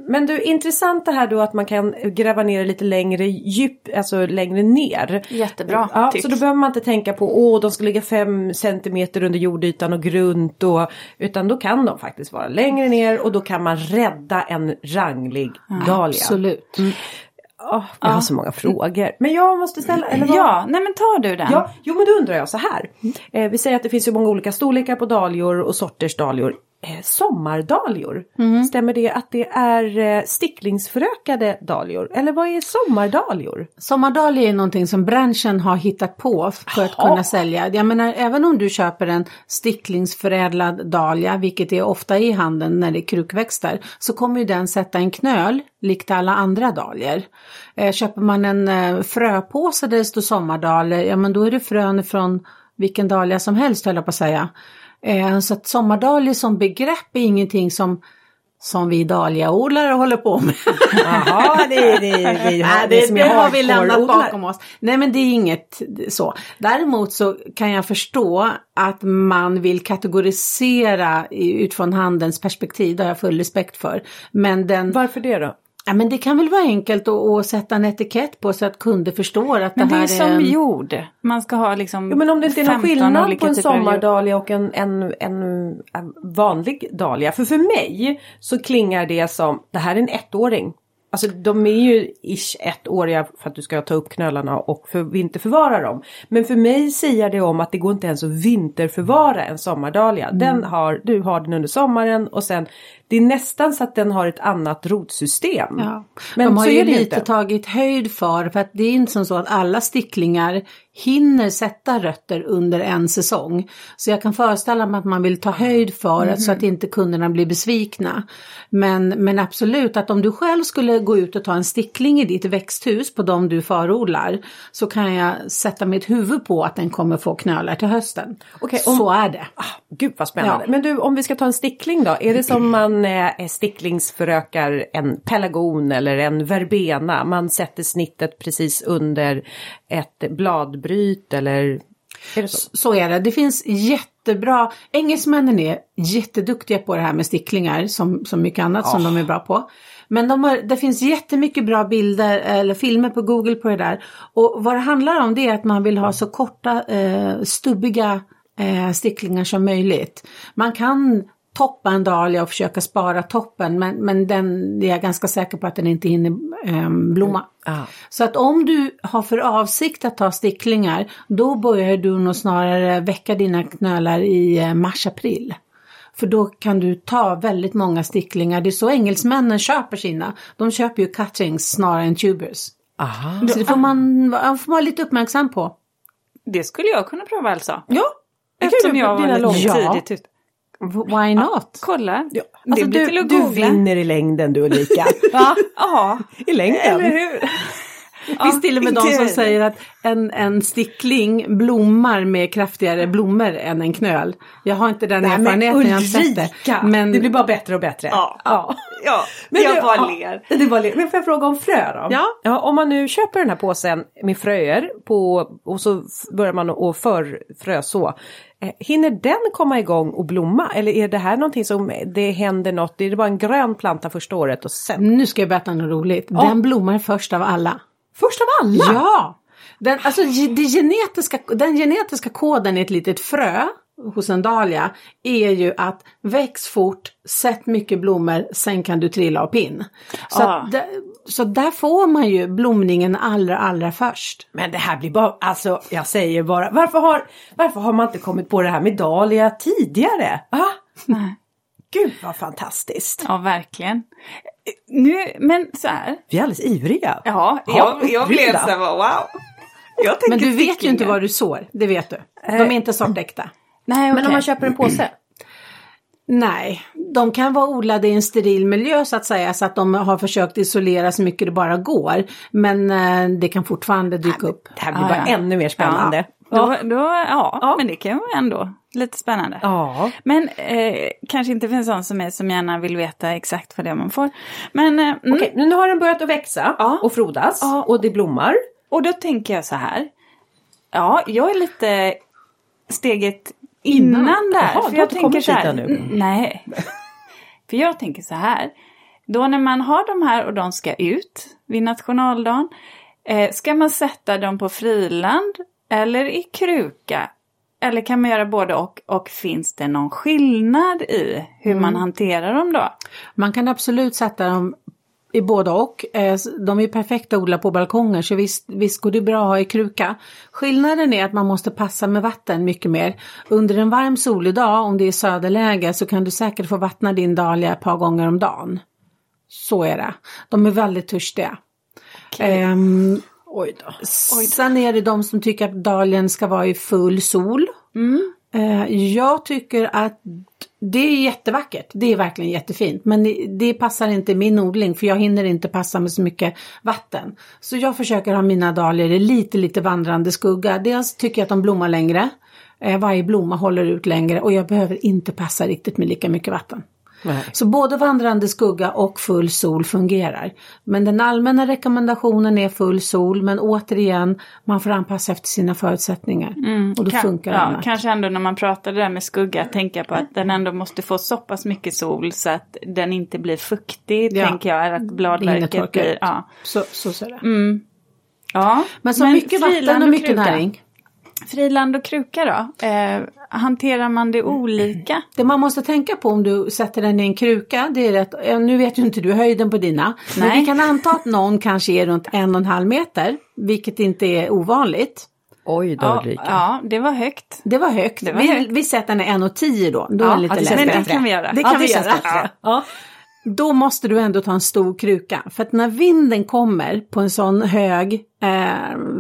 Men du, intressant det här då att man kan gräva ner lite längre djup. Alltså längre ner. Jättebra. Ja, så då behöver man inte tänka på de ska ligga 5 centimeter under jordytan och grunt och... Utan då kan de faktiskt vara längre ner och då kan man rädda en ranglig dahlia. Absolut. Mm. Jag har så många frågor. Men jag måste ställa... nej men tar du den? Ja, jo men då undrar jag så här. Vi säger att det finns ju många olika storlekar på dahlior och sorters dahlior. Sommardahlior. Mm. Stämmer det att det är sticklingsförökade dahlior? Eller vad är sommardahlior? Sommardahlior är någonting som branschen har hittat på för att kunna sälja. Jag menar, även om du köper en sticklingsförädlad dahlia, vilket är ofta i handeln när det är krukväxter, så kommer ju den sätta en knöl likt alla andra dahlior. Köper man en fröpåse där det står sommardahlior, ja men då är det frön från vilken dahlia som helst, höll jag på att säga. Så att sommardahlior som begrepp är ingenting som vi dahliaodlare håller på med. Jaha, det har vi lämnat bakom oss. Nej men det är inget så. Däremot så kan jag förstå att man vill kategorisera utifrån handelns perspektiv. Det har jag full respekt för. Men varför det då? Ja, men det kan väl vara enkelt att sätta en etikett på så att kunder förstår att det här är... Men det är som jord. Man ska ha liksom... Ja, men om det inte är någon skillnad på en sommardahlia och en vanlig dahlia. För mig så klingar det som... Det här är en ettåring. Alltså de är ju ish ettåriga för att du ska ta upp knölarna och vinterförvara dem. Men för mig säger det om att det går inte ens att vinterförvara en sommardahlia. Du har den under sommaren och sen... Det är nästan så att den har ett annat rotsystem. Ja. Men de har ju lite tagit höjd för att det är inte som så att alla sticklingar hinner sätta rötter under en säsong. Så jag kan föreställa mig att man vill ta höjd för så att inte kunderna blir besvikna. Men absolut att om du själv skulle gå ut och ta en stickling i ditt växthus på dem du förodlar, så kan jag sätta mitt huvud på att den kommer få knölar till hösten. Okej, så är det. Gud vad spännande. Ja. Men du, om vi ska ta en stickling då, är det som man sticklingsförökar en pelargon eller en verbena. Man sätter snittet precis under ett bladbryt eller... Är det så? Så är det. Det finns jättebra... Engelsmännen är jätteduktiga på det här med sticklingar som mycket annat som de är bra på. Men det finns jättemycket bra bilder eller filmer på Google på det där. Och vad det handlar om det är att man vill ha så korta, stubbiga sticklingar som möjligt. Man kan... toppa en dahlia och försöka spara toppen, men den är jag ganska säker på att den inte hinner blomma. Mm. Ah. Så att om du har för avsikt att ta sticklingar, då börjar du nog snarare väcka dina knölar i mars-april. För då kan du ta väldigt många sticklingar. Det är så engelsmännen köper sina. De köper ju cuttings snarare än tubers. Aha. Så det får man vara lite uppmärksam på. Det skulle jag kunna prova alltså. Ja. Eftersom jag var lite tidigt ut. Why not? Kolla. Ja. Alltså, det blir till att googla. Du vinner i längden, du Ulrika. Ja. Aha. I längden. Eller hur? Ja, visst, till och med de som säger att en stickling blommar med kraftigare blommor än en knöl. Jag har inte den erfarenheten, jag har sett det. Men det blir bara bättre och bättre. Ja. Men jag bara ler. Ja, men får jag fråga om frö då? Ja, om man nu köper den här påsen med fröer och så börjar man att förfrö så. Hinner den komma igång och blomma? Eller är det här någonting som det händer något? Det är bara en grön planta första året och sen... Nu ska jag berätta något roligt. Ja. Den blommar först av alla. Först av alla? Ja! Den genetiska koden i ett litet frö hos en dahlia är ju att väx fort, sätt mycket blommor, sen kan du trilla av pinn. Så där får man ju blomningen allra först. Men det här blir bara, alltså jag säger bara, varför har man inte kommit på det här med dahlia tidigare? Ah? Nej. Gud vad fantastiskt. Ja, verkligen. Nu, men så här. Vi är alldeles ivriga. Ja, jag blev så här, wow. Men du vet ju inte vad du sår, det vet du. De är inte sortäkta. Nej, okay. Men om man köper en påse? Nej, de kan vara odlade i en steril miljö så att säga. Så att de har försökt isolera så mycket det bara går. Men det kan fortfarande dyka upp. Det här blir bara ännu mer spännande. Då, men det kan vara ändå lite spännande. Ja. Men kanske inte för en sån som mig som gärna vill veta exakt vad det man får. Men okej, nu har den börjat att växa och frodas och det blommar. Och då tänker jag så här. Ja, jag är lite steget innan där. Jaha, för jag tänker så här. Nej. För jag tänker så här. Då när man har de här och de ska ut vid nationaldagen. Ska man sätta dem på friland eller i kruka? Eller kan man göra både och finns det någon skillnad i hur man hanterar dem då? Man kan absolut sätta dem i både och. De är perfekta att odla på balkonger så visst går det bra att ha i kruka. Skillnaden är att man måste passa med vatten mycket mer. Under en varm solig dag, om det är söderläge, så kan du säkert få vattna din dahlia ett par gånger om dagen. Så är det. De är väldigt törstiga. Okay. Oj då. Sen är det de som tycker att dahlien ska vara i full sol. Mm. Jag tycker att det är jättevackert. Det är verkligen jättefint. Men det passar inte min odling. För jag hinner inte passa med så mycket vatten. Så jag försöker ha mina dahlior i lite vandrande skugga. Dels tycker jag att de blommar längre. Varje blomma håller ut längre. Och jag behöver inte passa riktigt med lika mycket vatten. Nej. Så både vandrande skugga och full sol fungerar. Men den allmänna rekommendationen är full sol. Men återigen, man får anpassa efter sina förutsättningar. Mm. Och då funkar det. Ja, kanske ändå när man pratar där med skugga. Tänka på att den ändå måste få så pass mycket sol. Så att den inte blir fuktig. Ja. Tänker jag att bladverket blir. Ja. Så ser det. Mm. Ja. Men så mycket vatten och mycket näring. Friland och kruka då? Hanterar man det olika? Det man måste tänka på om du sätter den i en kruka, det är att, nu vet ju inte du höjden på dina. Nej. Men vi kan anta att någon kanske är runt 1,5 meter, vilket inte är ovanligt. Oj då, Ulrika. Ja, det var högt. Vi sätter den i 1,10 då. Då är det lite lättare. Men det kan vi göra. Ja. Då måste du ändå ta en stor kruka. För att när vinden kommer på en sån hög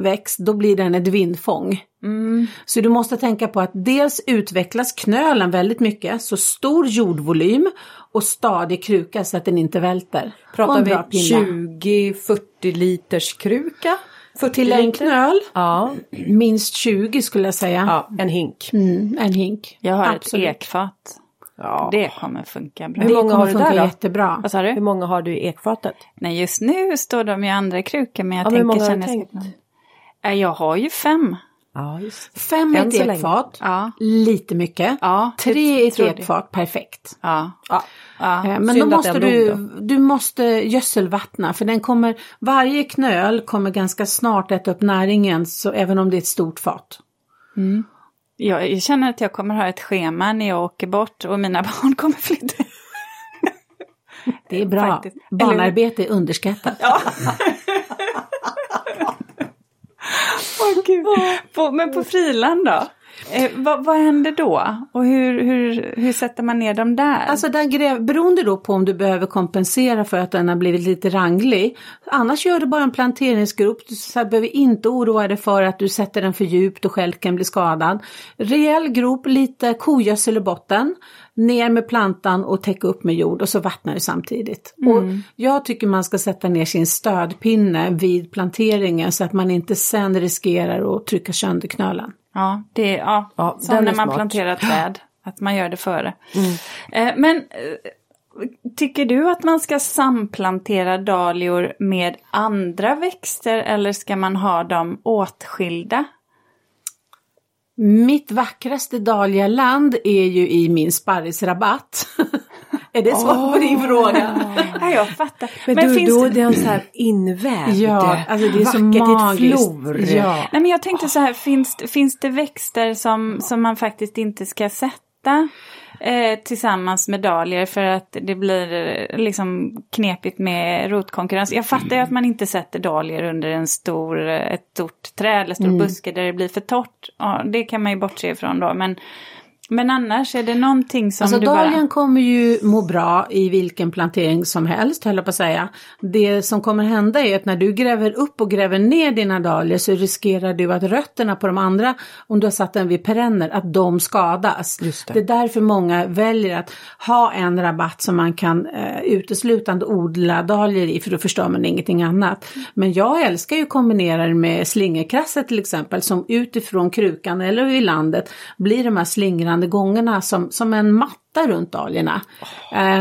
växt, då blir den ett vindfång. Mm. Så du måste tänka på att dels utvecklas knölen väldigt mycket. Så stor jordvolym och stadig kruka så att den inte välter. Pratar vi 20-40 liters kruka? För till en knöl? Ja. Minst 20 skulle jag säga. Ja, en hink. Mm, en hink. Jag har ett ekfat. Ja. Det kommer funka bra. Hur många har du där då? Jättebra. Vad sa du? Hur många har du i ekfatet? Nej, just nu står de i andra krukor. Men jag tänker... Hur många har du tänkt? Jag har ju 5. Ja, just. 5 i ett ekfat. Ja. Lite mycket. Ja, 3 i ett ekfat. Perfekt. Ja. Men då måste du måste gödselvattna. För varje knöl kommer ganska snart äta upp näringen. Så även om det är ett stort fat. Mm. Jag känner att jag kommer ha ett schema när jag åker bort och mina barn kommer flytta. Det är bra. Faktiskt. Barnarbete är underskattat. Ja. Åh, Gud. Men på friland då? Vad händer då? Och hur sätter man ner dem där? Alltså beroende då på om du behöver kompensera för att den har blivit lite ranglig. Annars gör du bara en planteringsgrop. Du så här, behöver inte oroa dig för att du sätter den för djupt och stjälken blir skadad. Rejäl grop, lite kogödsel i botten. Ner med plantan och täcka upp med jord och så vattnar du samtidigt. Mm. Och jag tycker man ska sätta ner sin stödpinne vid planteringen så att man inte sen riskerar att trycka sönder knölen. Ja, det är som när man planterar träd, att man gör det före. Mm. Men tycker du att man ska samplantera dahlior med andra växter eller ska man ha dem åtskilda? Mitt vackraste dahlialand är ju i min sparrisrabatt. Är det svar på din fråga? Ja, jag fattar. Men finns då det en så här invävd? Ja, alltså det är så magiskt. Ja. Nej, men jag tänkte så här, finns det växter som man faktiskt inte ska sätta tillsammans med dahlior för att det blir liksom knepigt med rotkonkurrens? Jag fattar ju att man inte sätter dahlior under ett stort träd eller stor buske där det blir för torrt. Ja, det kan man ju bortse ifrån då, men annars är det någonting som alltså, du bara... Dahlian kommer ju må bra i vilken plantering som helst, höll jag på att säga. Det som kommer hända är att när du gräver upp och gräver ner dina dahlior så riskerar du att rötterna på de andra, om du har satt den vid perenner, att de skadas. Just det. Det är därför många väljer att ha en rabatt som man kan uteslutande odla dahlior i, för då förstör man ingenting annat. Men jag älskar ju att kombinera det med slingerkrasset till exempel, som utifrån krukan eller i landet blir de här slingrande gångerna som en matta runt dahliorna.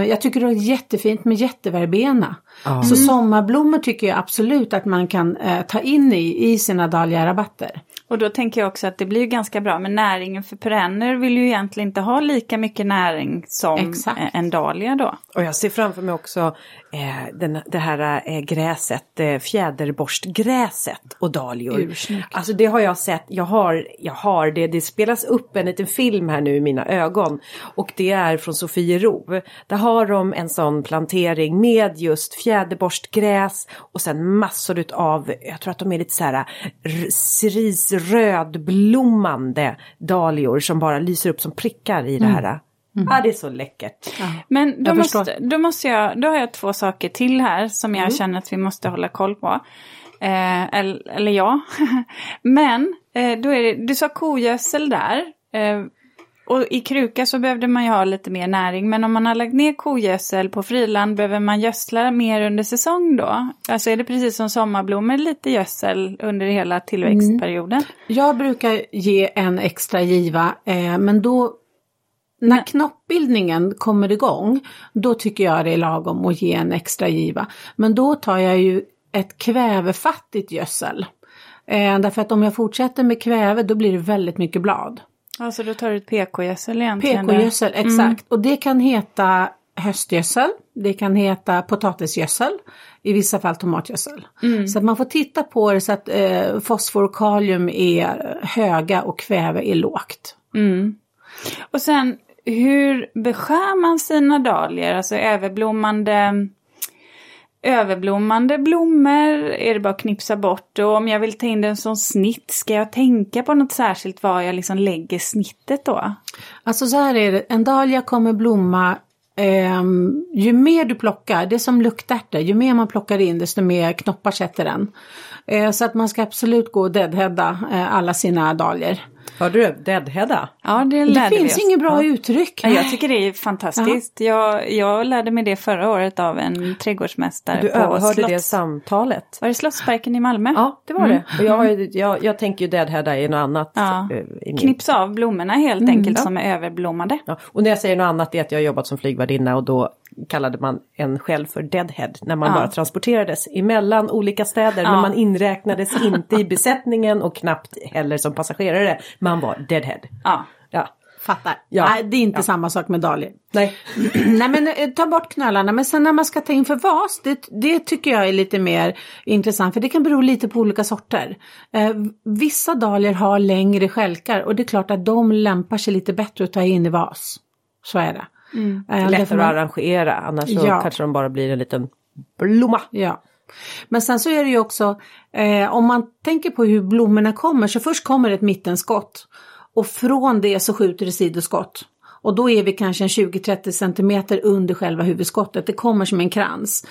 Jag tycker det är jättefint med jätteverbena. Så sommarblommor tycker jag absolut att man kan ta in i sina dahliarabatter. Och då tänker jag också att det blir ganska bra med näringen, för perenner vill ju egentligen inte ha lika mycket näring som en dahlia då. Och jag ser framför mig också det här gräset, fjäderborstgräset och dahlior. Ursnyggt. Alltså det har jag sett, jag har det spelas upp en liten film här nu i mina ögon och det är från Sofie Rov. Där har de en sån plantering med just fjäderborstgräs och sen massor av, jag tror att de är lite så här rödblommande dahlior som bara lyser upp som prickar i det här. Mm. Ja, det är så läckert. Ja. Men då har jag två saker till här som jag känner att vi måste hålla koll på. Eller ja. Men då är det, du sa kogödsel där. Och i kruka så behövde man ju ha lite mer näring. Men om man har lagt ner kogödsel på friland, behöver man gödsla mer under säsong då? Alltså är det precis som sommarblommor, lite gödsel under hela tillväxtperioden? Mm. Jag brukar ge en extra giva. Men då... När knoppbildningen kommer igång, då tycker jag det är lagom att ge en extra giva. Men då tar jag ju ett kvävefattigt gödsel. Därför att om jag fortsätter med kväve, då blir det väldigt mycket blad. Alltså då tar du ett PK-gödsel egentligen? PK-gödsel, exakt. Mm. Och det kan heta höstgödsel, det kan heta potatisgödsel, i vissa fall tomatgödsel. Mm. Så att man får titta på det så att fosfor och kalium är höga och kväve är lågt. Mm. Och sen... Hur beskär man sina dahlior? Alltså överblommande blommor, är det bara att knipsa bort? Och om jag vill ta in den som snitt, ska jag tänka på något särskilt var jag liksom lägger snittet då? Alltså så här är det, en dahlia kommer blomma... ju mer du plockar, det är som luktärter, ju mer man plockar in desto mer knoppar sätter den. Så att man ska absolut gå och deadheada alla sina dahlior. Har du deadheada? Ja, det finns inget bra uttryck. Ja, jag tycker det är fantastiskt. Jag lärde mig det förra året av en trädgårdsmästare. Du överhörde det samtalet. Var det Slottsparken i Malmö? Ja, det var det. Och jag tänker ju deadheada i något annat. Ja. Knipsa av blommorna helt enkelt som är överblommade. Ja. Och när jag säger något annat är att jag har jobbat som flygvärdinna. Och då kallade man en själv för deadhead när man bara transporterades emellan olika städer, men man inräknades inte i besättningen och knappt heller som passagerare, man var deadhead. Ja. Fattar. Ja. Nej, det är inte samma sak med dahlia. Nej. Nej, men ta bort knölarna. Men sen när man ska ta in för vas, det tycker jag är lite mer intressant. För det kan bero lite på olika sorter. Vissa dahlior har längre skälkar. Och det är klart att de lämpar sig lite bättre att ta in i vas. Så är det. Mm. Lättare att arrangera. Annars så kanske de bara blir en liten blomma. Ja. Men sen så är det ju också, om man tänker på hur blommorna kommer, så först kommer ett mittenskott och från det så skjuter det sidoskott. Och då är vi kanske 20-30 centimeter under själva huvudskottet. Det kommer som en krans.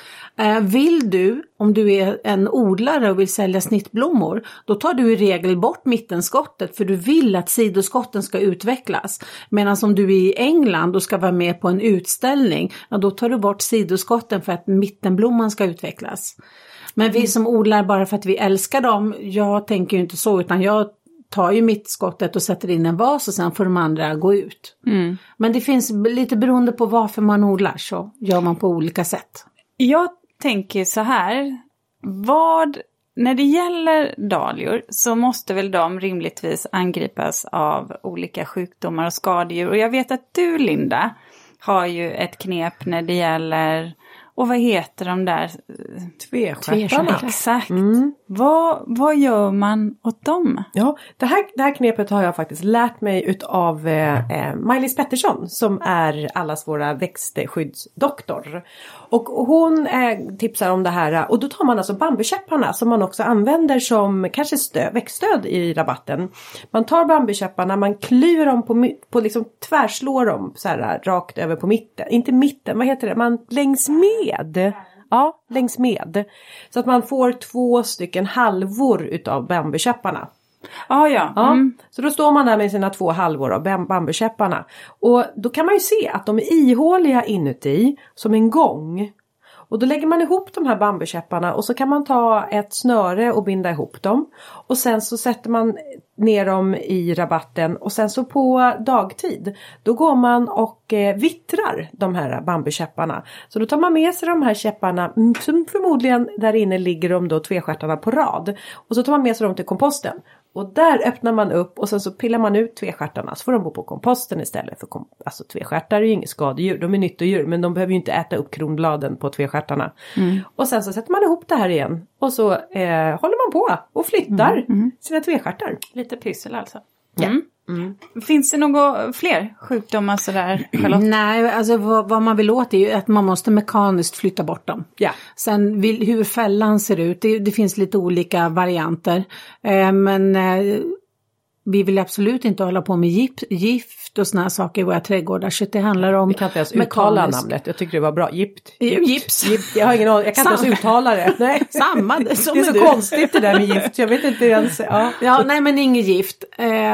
Vill du, om du är en odlare och vill sälja snittblommor, då tar du i regel bort mittenskottet, för du vill att sidoskotten ska utvecklas. Medan om du är i England och ska vara med på en utställning, ja, då tar du bort sidoskotten för att mittenblomman ska utvecklas. Men vi som odlar bara för att vi älskar dem, jag tänker ju inte så, utan jag tar ju mittskottet och sätter in en vas och sen får de andra gå ut. Mm. Men det finns lite beroende på varför man odlar, så gör man på olika sätt. Jag tänker så här, när det gäller dahlior så måste väl de rimligtvis angripas av olika sjukdomar och skadedjur. Och jag vet att du, Linda, har ju ett knep när det gäller, och vad heter de där? Tvestjärtarna. Exakt. Mm. Vad gör man åt dem? Ja, det här knepet har jag faktiskt lärt mig utav Maj-Lis Pettersson, som är allas våra växtskyddsdoktor. Och hon tipsar om det här. Och då tar man alltså bambukäpparna, som man också använder som kanske växtstöd i rabatten. Man tar bambukäpparna, man klyver dem på liksom tvärslår dem så här, rakt över på mitten. Inte mitten, vad heter det? Man längs med. Ja, längs med. Så att man får 2 stycken halvor utav bambukäpparna. Ah, ja. Mm. Ja. Så då står man där med sina 2 halvor av bambukäpparna. Och då kan man ju se att de är ihåliga inuti som en gång. Och då lägger man ihop de här bambukäpparna och så kan man ta ett snöre och binda ihop dem. Och sen så sätter man ner dem i rabatten och sen så på dagtid då går man och vittrar de här bambukäpparna. Så då tar man med sig de här käpparna, som förmodligen där inne ligger de då tvestjärtarna på rad. Och så tar man med sig dem till komposten. Och där öppnar man upp och sen så pillar man ut tvestjärtarna, så får de bo på komposten istället. För alltså tvestjärtar är ju inget skadedjur, de är nyttodjur, men de behöver ju inte äta upp kronbladen på tvestjärtarna. Mm. Och sen så sätter man ihop det här igen och så håller man på och flyttar sina tvestjärtar. Lite pyssel alltså. Ja. Mm. Mm. Finns det några fler sjukdomar sådär, Charlotte? Nej, alltså vad man vill åt är ju att man måste mekaniskt flytta bort dem. Yeah. Sen hur fällan ser ut, det finns lite olika varianter. Men vi vill absolut inte hålla på med gift och såna här saker i våra trädgårdar. Så det handlar om... Vi kan inte ens uttala namnet. Jag tycker det var bra. Gips. Jag har ingen aning. Jag kan inte ens uttala det. Nej. Samma. Det är så konstigt det där med gift. Jag vet inte ens... Ja, nej men inget gift.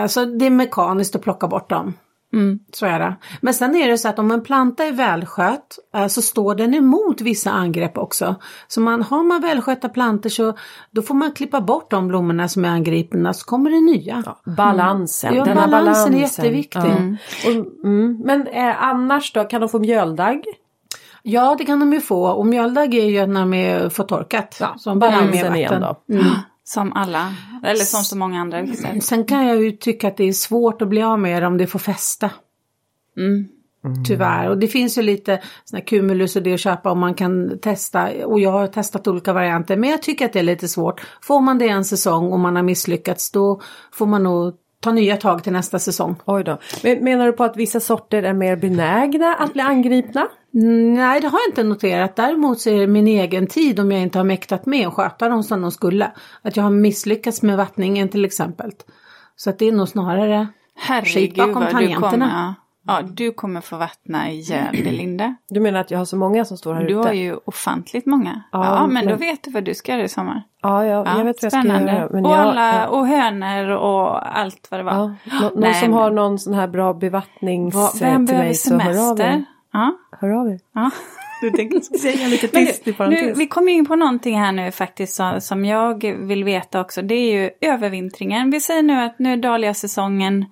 Så det är mekaniskt att plocka bort dem. Mm. Så är det. Men sen är det så att om en planta är välskött så står den emot vissa angrepp också. Så har man välskötta plantor, så då får man klippa bort de blommorna som är angripna, så kommer det nya. Ja, balansen. Ja, balansen är jätteviktig. Mm. Men annars då, kan de få mjöldagg? Ja, det kan de ju få. Och mjöldagg är ju när de får torkat. Ja, som balansen igen då. Mm. Som alla, eller som så många andra. Sen kan jag ju tycka att det är svårt att bli av med om det får fästa. Mm. Tyvärr. Och det finns ju lite såna cumulus och det att köpa, om man kan testa. Och jag har testat olika varianter. Men jag tycker att det är lite svårt. Får man det en säsong och man har misslyckats, då får man nog ta nya tag till nästa säsong. Oj då. Menar du på att vissa sorter är mer benägna att bli angripna? Nej, det har jag inte noterat. Däremot så är det min egen tid, om jag inte har mäktat med att sköta dem som de skulle. Att jag har misslyckats med vattningen till exempel. Så att det är nog snarare skit bakom tangenterna. Ja, du kommer få vattna ihjäl, Linda. Du menar att jag har så många som står här ute? Du har ju ofantligt många. Ja, men då vet du vad du ska göra i sommar. Ja, jag vet vad jag ska göra. Men och alla, och hönor och allt vad det var. Ja. Någon som har någon sån här bra bevattnings till mig, så hör av er. Ja. Hör av er. Ja. Du tänker säga lite tyst i parentes. Vi kommer in på någonting här nu faktiskt som jag vill veta också. Det är ju övervintringen. Vi säger nu att nu är dahliasäsongen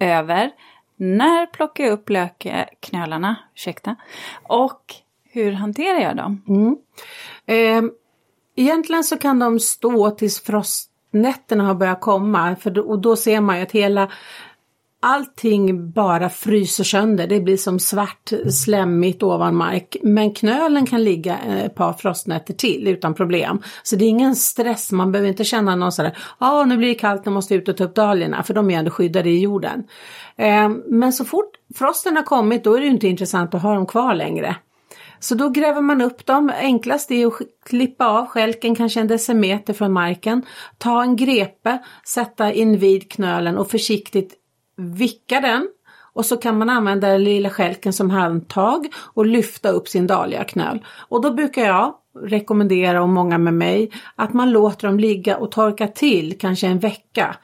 över. När plockar jag upp lökknölarna? Ursäkta. Och hur hanterar jag dem? Egentligen så kan de stå tills frostnätterna har börjat komma. Och då ser man ju att hela allting bara fryser sönder. Det blir som svart, slämmigt ovanmark. Men knölen kan ligga ett par frostnätter till utan problem. Så det är ingen stress. Man behöver inte känna någon sådär, nu blir det kallt, jag måste ut och ta upp dahliorna. För de är ändå skyddade i jorden. Men så fort frosten har kommit, då är det ju inte intressant att ha dem kvar längre. Så då gräver man upp dem. Enklast är att klippa av skälken kanske 1 decimeter från marken. Ta en grepe, sätta invid knölen och försiktigt vicka den, och så kan man använda den lilla skälken som handtag och lyfta upp sin dahliaknöl. Och då brukar jag rekommendera, och många med mig, att man låter dem ligga och torka till kanske 1 vecka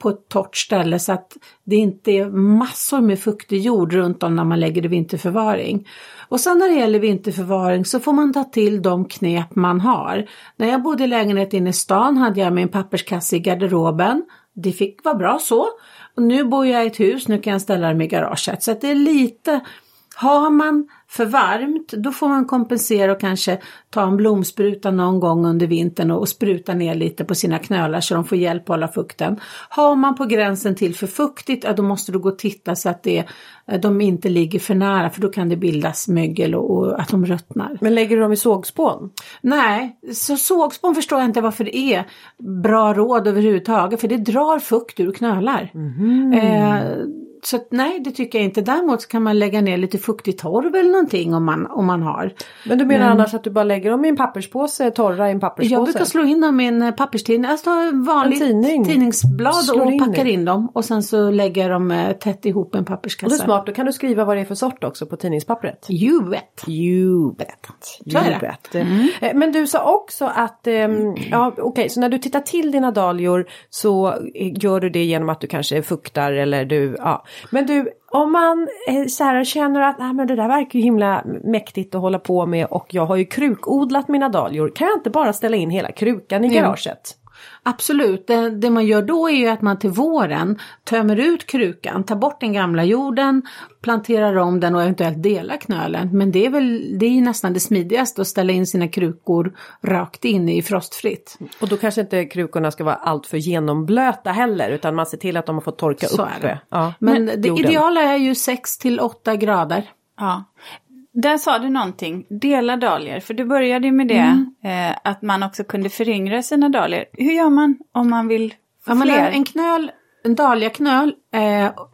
på ett torrt ställe, så att det inte är massor med fuktig jord runt om när man lägger det i vinterförvaring. Och sen när det gäller vinterförvaring så får man ta till de knep man har. När jag bodde i lägenhet inne i stan hade jag min papperskasse i garderoben. Det fick vara bra så. Och nu bor jag i ett hus, nu kan jag ställa dem i garaget. Så att det är lite, har man för varmt, då får man kompensera och kanske ta en blomspruta någon gång under vintern och spruta ner lite på sina knölar så de får hjälp att hålla fukten. Har man på gränsen till för fuktigt, då måste du gå och titta så att de inte ligger för nära, för då kan det bildas mögel och att de ruttnar. Men lägger du dem i sågspån? Nej, så sågspån förstår jag inte varför det är bra råd överhuvudtaget, för det drar fukt ur knölar. Så nej, det tycker jag inte. Däremot kan man lägga ner lite fuktig torv eller någonting om man har. Men du menar annars att du bara lägger dem i en papperspåse, torra i en papperspåse? Jag brukar slå in dem i en papperstidning. Alltså vanligt tidningsblad och packar in dem. Och sen så lägger de tätt ihop en papperskasse. Och det är smart, då kan du skriva vad det är för sort också på tidningspappret. You bet. Men du sa också att, så när du tittar till dina dahlior så gör du det genom att du kanske fuktar eller du, Men du, om man så här känner att men det där verkar ju himla mäktigt att hålla på med, och jag har ju krukodlat mina dahlior, kan jag inte bara ställa in hela krukan i garaget? Absolut, det man gör då är ju att man till våren tömmer ut krukan, tar bort den gamla jorden, planterar om den och eventuellt delar knölen. Men det är ju nästan det smidigaste att ställa in sina krukor rakt in i frostfritt. Och då kanske inte krukorna ska vara allt för genomblöta heller, utan man ser till att de har fått torka upp. Ja. Men det ideala är ju 6-8 grader. Ja. Där sa du någonting, dela dahlior, för du började med det, att man också kunde föryngra sina dahlior. Hur gör man om man vill få fler? En dahliaknöl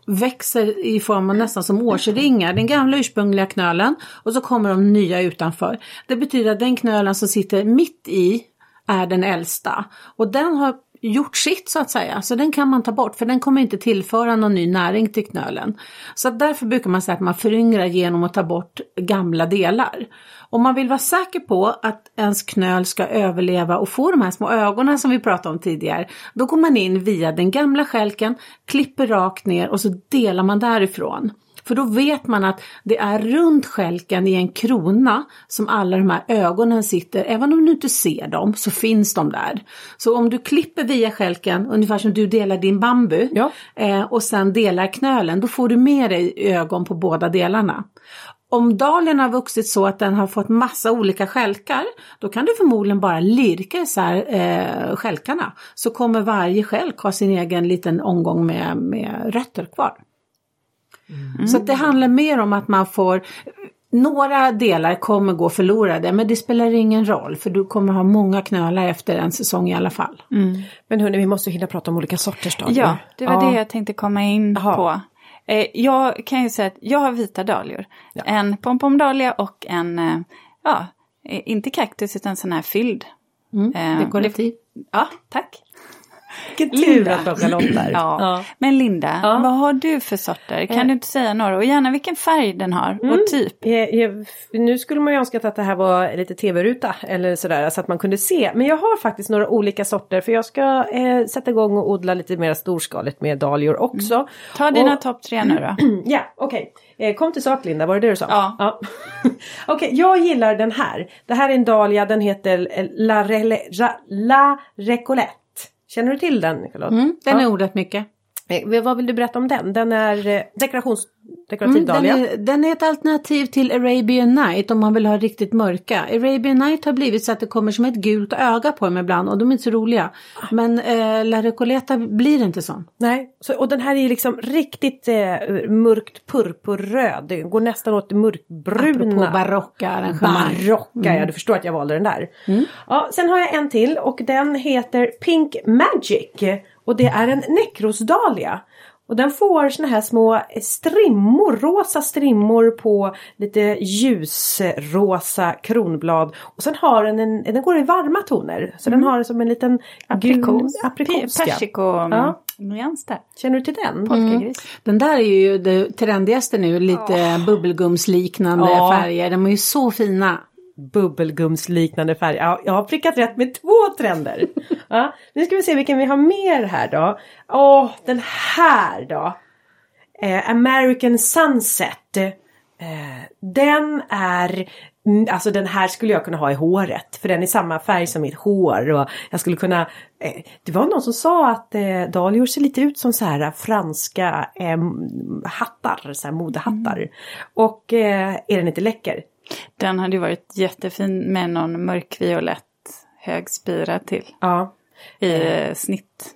växer i form av nästan som årsringar. Den gamla ursprungliga knölen, och så kommer de nya utanför. Det betyder att den knölen som sitter mitt i är den äldsta, och den har gjort sitt så att säga. Så den kan man ta bort, för den kommer inte tillföra någon ny näring till knölen. Så därför brukar man säga att man föryngrar genom att ta bort gamla delar. Om man vill vara säker på att ens knöl ska överleva och få de här små ögonen som vi pratade om tidigare, då går man in via den gamla skälken, klipper rakt ner och så delar man därifrån. För då vet man att det är runt skälken i en krona som alla de här ögonen sitter. Även om du inte ser dem så finns de där. Så om du klipper via skälken, ungefär som du delar din bambu, och sen delar knölen, då får du med dig ögon på båda delarna. Om dalen har vuxit så att den har fått massa olika skälkar, då kan du förmodligen bara lirka isär skälkarna. Så kommer varje skälk ha sin egen liten omgång med rötter kvar. Så att det handlar mer om att man får, några delar kommer gå förlorade, men det spelar ingen roll, för du kommer ha många knölar efter en säsong i alla fall. Men hörni, vi måste hinna prata om olika sorters dahlior. Ja, det var det jag tänkte komma in på. Jag kan ju säga att jag har vita dahlior, en pompomdahlia och en inte kaktus utan sån här fylld. Dekorativ. Ja, tack. Linda. Men Linda, vad har du för sorter? Kan du inte säga några? Och gärna vilken färg den har och typ. Nu skulle man ju önska att det här var lite tv-ruta eller sådär, så att man kunde se. Men jag har faktiskt några olika sorter, för jag ska sätta igång och odla lite mer storskaligt med dahlior också. Ta dina topp 3 nu då. Ja, okej. Kom till sak, Linda, var det det du sa? Ja. Okej, jag gillar den här. Det här är en dahlia, den heter La Recoleta. Känner du till den, Charlotte? Den är ordat mycket. Vad vill du berätta om den? Den är dekorations... dekorativ dahlia. Den är ett alternativ till Arabian Night om man vill ha riktigt mörka. Arabian Night har blivit så att det kommer som ett gult öga på dem ibland och de är inte så roliga. Men La Recoleta blir inte sån. Nej, så, och den här är ju liksom riktigt mörkt purpurröd. Den går nästan åt mörkbruna. Apropå barocka arrangemang. Ja, du förstår att jag valde den där. Mm. Ja, sen har jag en till och den heter Pink Magic. Och det är en nekrosdahlia. Och den får såna här små strimmor, rosa strimmor på lite ljusrosa kronblad. Och sen har den, den går i varma toner. Så den har som en liten persiko-nyans där. Känner du till den? Den där är ju det trendigaste nu, lite bubbelgumsliknande färger. De är ju så fina. Bubbelgumsliknande färg. Ja, jag har prickat rätt med 2 trender. Ja, nu ska vi se vilken vi har mer här då. Den här då. American Sunset. Den är... Alltså den här skulle jag kunna ha i håret. För den är samma färg som mitt hår. Och jag skulle kunna... det var någon som sa att dahlior ser lite ut som så här franska hattar. Så här modehattar. Mm. Och är den inte läcker? Den hade ju varit jättefin med någon mörkviolett hög spira till. Ja. I snitt.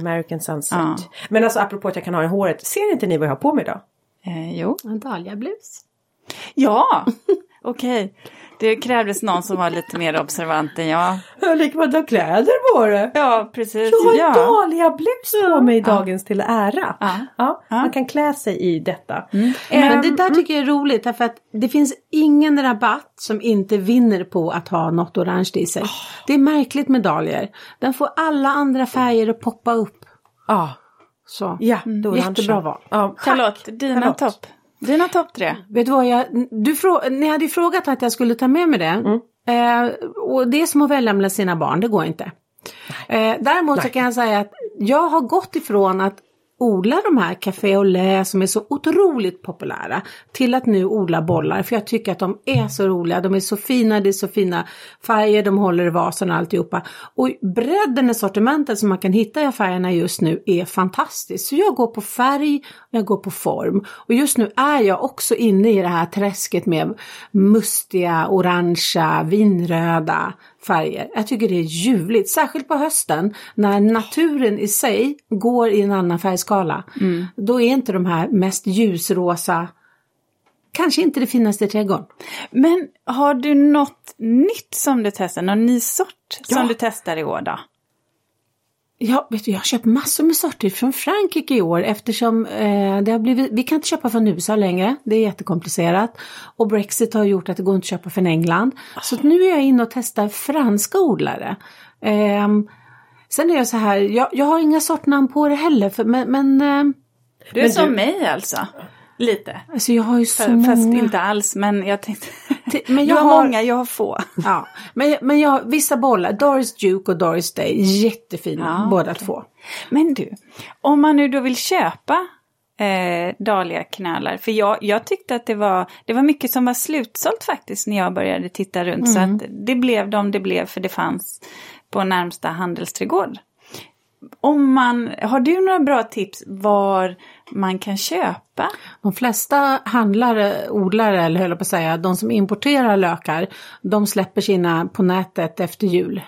American Sunset. Ja. Men alltså apropå att jag kan ha i håret. Ser inte ni vad jag har på mig då? Jo. En dahliablus. Ja, okej. Det krävdes någon som var lite mer observant än jag. Jag likvärd har kläder på det. Ja, precis. Jag har en dahliablus på mig dagens till ära. Ja. Man kan klä sig i detta. Mm. Men det där tycker jag är roligt. Därför att det finns ingen rabatt som inte vinner på att ha något orange i sig. Det är märkligt med dahlior. Den får alla andra färger att poppa upp. Så. Ja, då jättebra val. Ja. Charlotte, dina topp. Dina topp 3. Vet du vad ni hade ju frågat att jag skulle ta med mig det. Mm. Och det är som att välja med sina barn. Det går inte. Däremot så kan jag säga att jag har gått ifrån att odla de här Café Oulé som är så otroligt populära till att nu odla bollar. För jag tycker att de är så roliga. De är så fina, det är så fina färger. De håller i vasen och alltihopa. Och bredden i sortimentet som man kan hitta i färgerna just nu är fantastisk. Så jag går på färg och jag går på form. Och just nu är jag också inne i det här träsket med mustiga, orangea, vinröda färger. Jag tycker det är ljuvligt. Särskilt på hösten när naturen i sig går i en annan färgskala. Mm. Då är inte de här mest ljusrosa kanske inte det finaste i trädgården. Men har du något nytt som du testar? Någon ny sort som du testar i år då? Ja, vet du, jag har köpt massor med sorter från Frankrike i år eftersom det har blivit, vi kan inte köpa från USA längre, det är jättekomplicerat och Brexit har gjort att det går inte att köpa från England. Så att nu är jag inne och testar franska odlare. Sen är jag så här, jag har inga sortnamn på det heller. Du är som mig alltså, lite. Alltså jag har ju så många. Fast inte alls, men jag tänkte... Men jag har många, jag har få. Ja, men jag har vissa bollar. Doris Duke och Doris Day. Jättefina, båda två. Men du, om man nu då vill köpa dahliaknölar. För jag tyckte att det var mycket som var slutsålt faktiskt när jag började titta runt. Så att det blev för det fanns på närmsta handelsträdgård. Har du några bra tips var man kan köpa? De flesta handlare, odlare eller höll jag på att säga, de som importerar lökar, de släpper sina på nätet efter jul.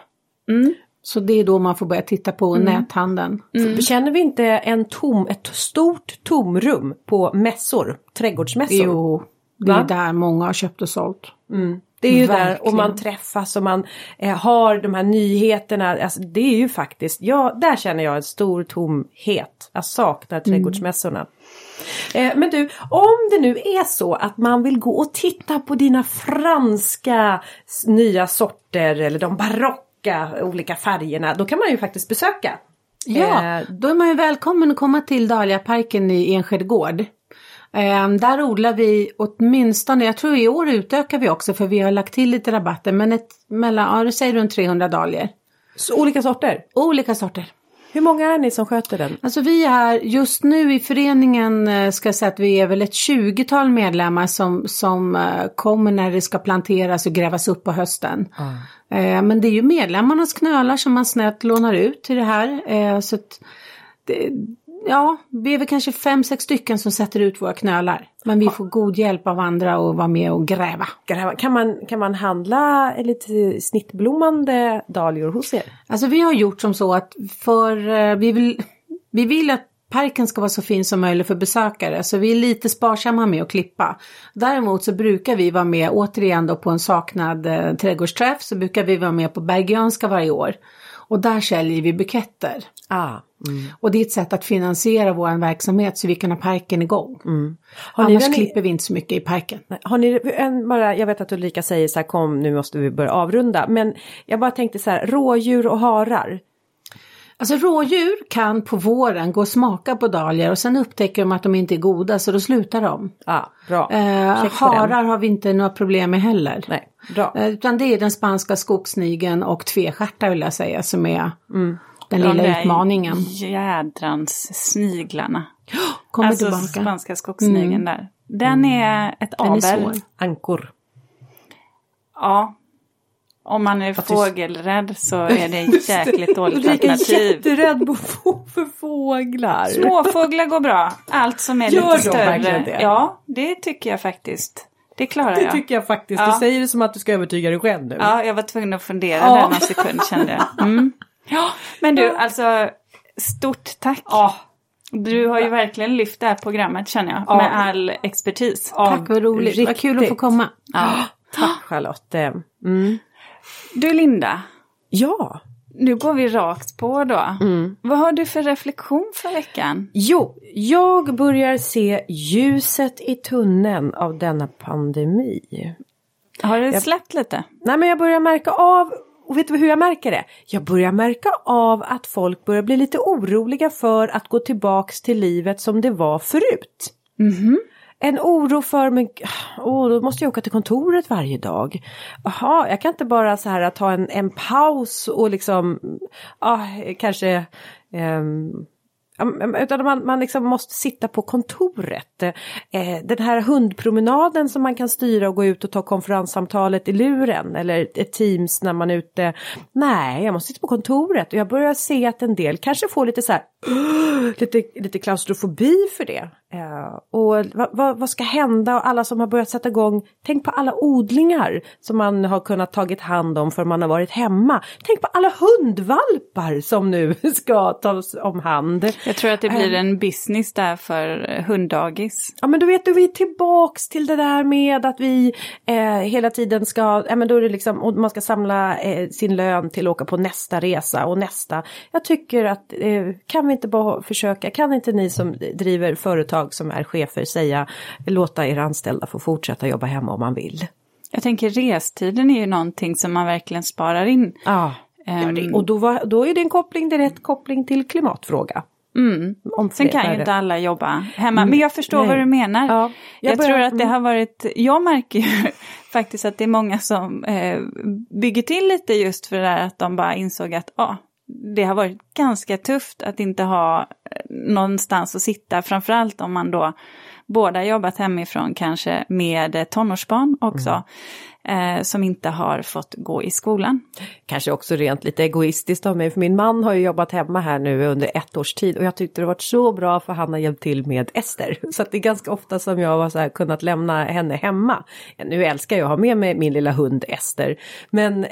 Mm. Så det är då man får börja titta på näthandeln. Mm. Känner vi inte ett stort tomrum på mässor, trädgårdsmässor? Jo, det är där många har köpt och sålt. Mm. Det är ju där och man träffas och man har de här nyheterna. Alltså, det är ju faktiskt, där känner jag en stor tomhet. Jag saknar trädgårdsmässorna. Men du, om det nu är så att man vill gå och titta på dina franska nya sorter eller de barocka olika färgerna. Då kan man ju faktiskt besöka. Ja, då är man ju välkommen att komma till Dahliaparken i Enskede Gård. Där odlar vi åtminstone, jag tror i år utökar vi också för vi har lagt till lite rabatter, men runt 300 dahlior. Så olika sorter? Olika sorter. Hur många är ni som sköter den? Alltså vi är just nu i föreningen, ska jag säga att vi är väl ett 20-tal medlemmar som kommer när det ska planteras och grävas upp på hösten. Mm. Men det är ju medlemmarnas knölar som man snällt lånar ut till det här. Så att ja, vi är väl kanske 5-6 stycken som sätter ut våra knölar. Men vi får god hjälp av andra och vara med och gräva. Kan man handla lite snittblommande dahlior hos er? Alltså vi har gjort som så att vi vill att parken ska vara så fin som möjligt för besökare. Så vi är lite sparsamma med att klippa. Däremot så brukar vi vara med återigen då på en saknad trädgårdsträff. Så brukar vi vara med på Bergjönska varje år. Och där säljer vi buketter. Och det är ett sätt att finansiera vår verksamhet så vi kan ha parken igång. Annars klipper vi inte så mycket i parken. Har ni jag vet att Ulrika säger så här, kom nu måste vi börja avrunda. Men jag bara tänkte så här, rådjur och harar. Alltså rådjur kan på våren gå och smaka på dahlior och sen upptäcker de att de inte är goda så då slutar de. Ja, bra. Harar har vi inte några problem med heller. Nej, bra. Utan det är den spanska skogssnigen och tvestjärta vill jag säga som är den lilla utmaningen. Jädrans sniglarna. Kommer alltså tillbaka. Spanska skogssnigen där. Den är ett abel. Ankor. Ja. Om man är fågelrädd så är det ett jäkligt dåligt alternativ. Jag är jätterädd för fåglar. Småfåglar går bra. Allt som är lite större. Det? Ja, det tycker jag faktiskt. Det klarar jag. Det tycker jag faktiskt. Ja. Du säger det som att du ska övertyga dig själv nu. Ja, jag var tvungen att fundera där någon sekund kände jag. Ja, men du, alltså stort tack. Ja. Du har ju verkligen lyft det här programmet känner jag. Ja. Med all expertis. Ja. Tack, vad roligt. Riktigt. Vad kul att få komma. Ja. Tack Charlotte. Du Linda, ja. Nu går vi rakt på då. Vad har du för reflektion för veckan? Jo, jag börjar se ljuset i tunneln av denna pandemi. Har det släppt lite? Nej, men jag börjar märka av, och vet du hur jag märker det? Jag börjar märka av att folk börjar bli lite oroliga för att gå tillbaks till livet som det var förut. En oro för mig, då måste jag åka till kontoret varje dag. Jaha, jag kan inte bara så här ta en paus och liksom, kanske, utan man liksom måste sitta på kontoret. Den här hundpromenaden som man kan styra och gå ut och ta konferenssamtalet i luren eller Teams när man är ute. Nej, jag måste sitta på kontoret och jag börjar se att en del kanske får lite så här, lite klaustrofobi för det. Och vad ska hända? Och alla som har börjat sätta igång, tänk på alla odlingar som man har kunnat tagit hand om för man har varit hemma. Tänk på alla hundvalpar som nu ska tas om hand. Jag tror att det blir en business där för hunddagis. Ja, men du vet, vi är tillbaks till det där med att vi hela tiden ska, men då är det liksom, man ska samla sin lön till att åka på nästa resa och nästa. Jag tycker att, kan vi inte bara försöka, kan inte ni som driver företag som är chefer säga, låta era anställda få fortsätta jobba hemma om man vill. Jag tänker restiden är ju någonting som man verkligen sparar in. Och då är det en koppling, det är rätt koppling till klimatfråga. Sen kan ju inte alla jobba hemma. Men jag förstår vad du menar. Ja, jag tror att det har varit... Jag märker ju faktiskt att det är många som bygger till lite just för det där att de bara insåg att det har varit ganska tufft att inte ha någonstans att sitta. Framförallt om man då båda jobbat hemifrån kanske med tonårsbarn också. Som inte har fått gå i skolan. Kanske också rent lite egoistiskt av mig. För min man har ju jobbat hemma här nu under 1 års tid. Och jag tyckte det varit så bra för han har hjälpt till med Ester. Så att det är ganska ofta som jag har så här kunnat lämna henne hemma. Nu älskar jag att ha med mig min lilla hund Ester. Men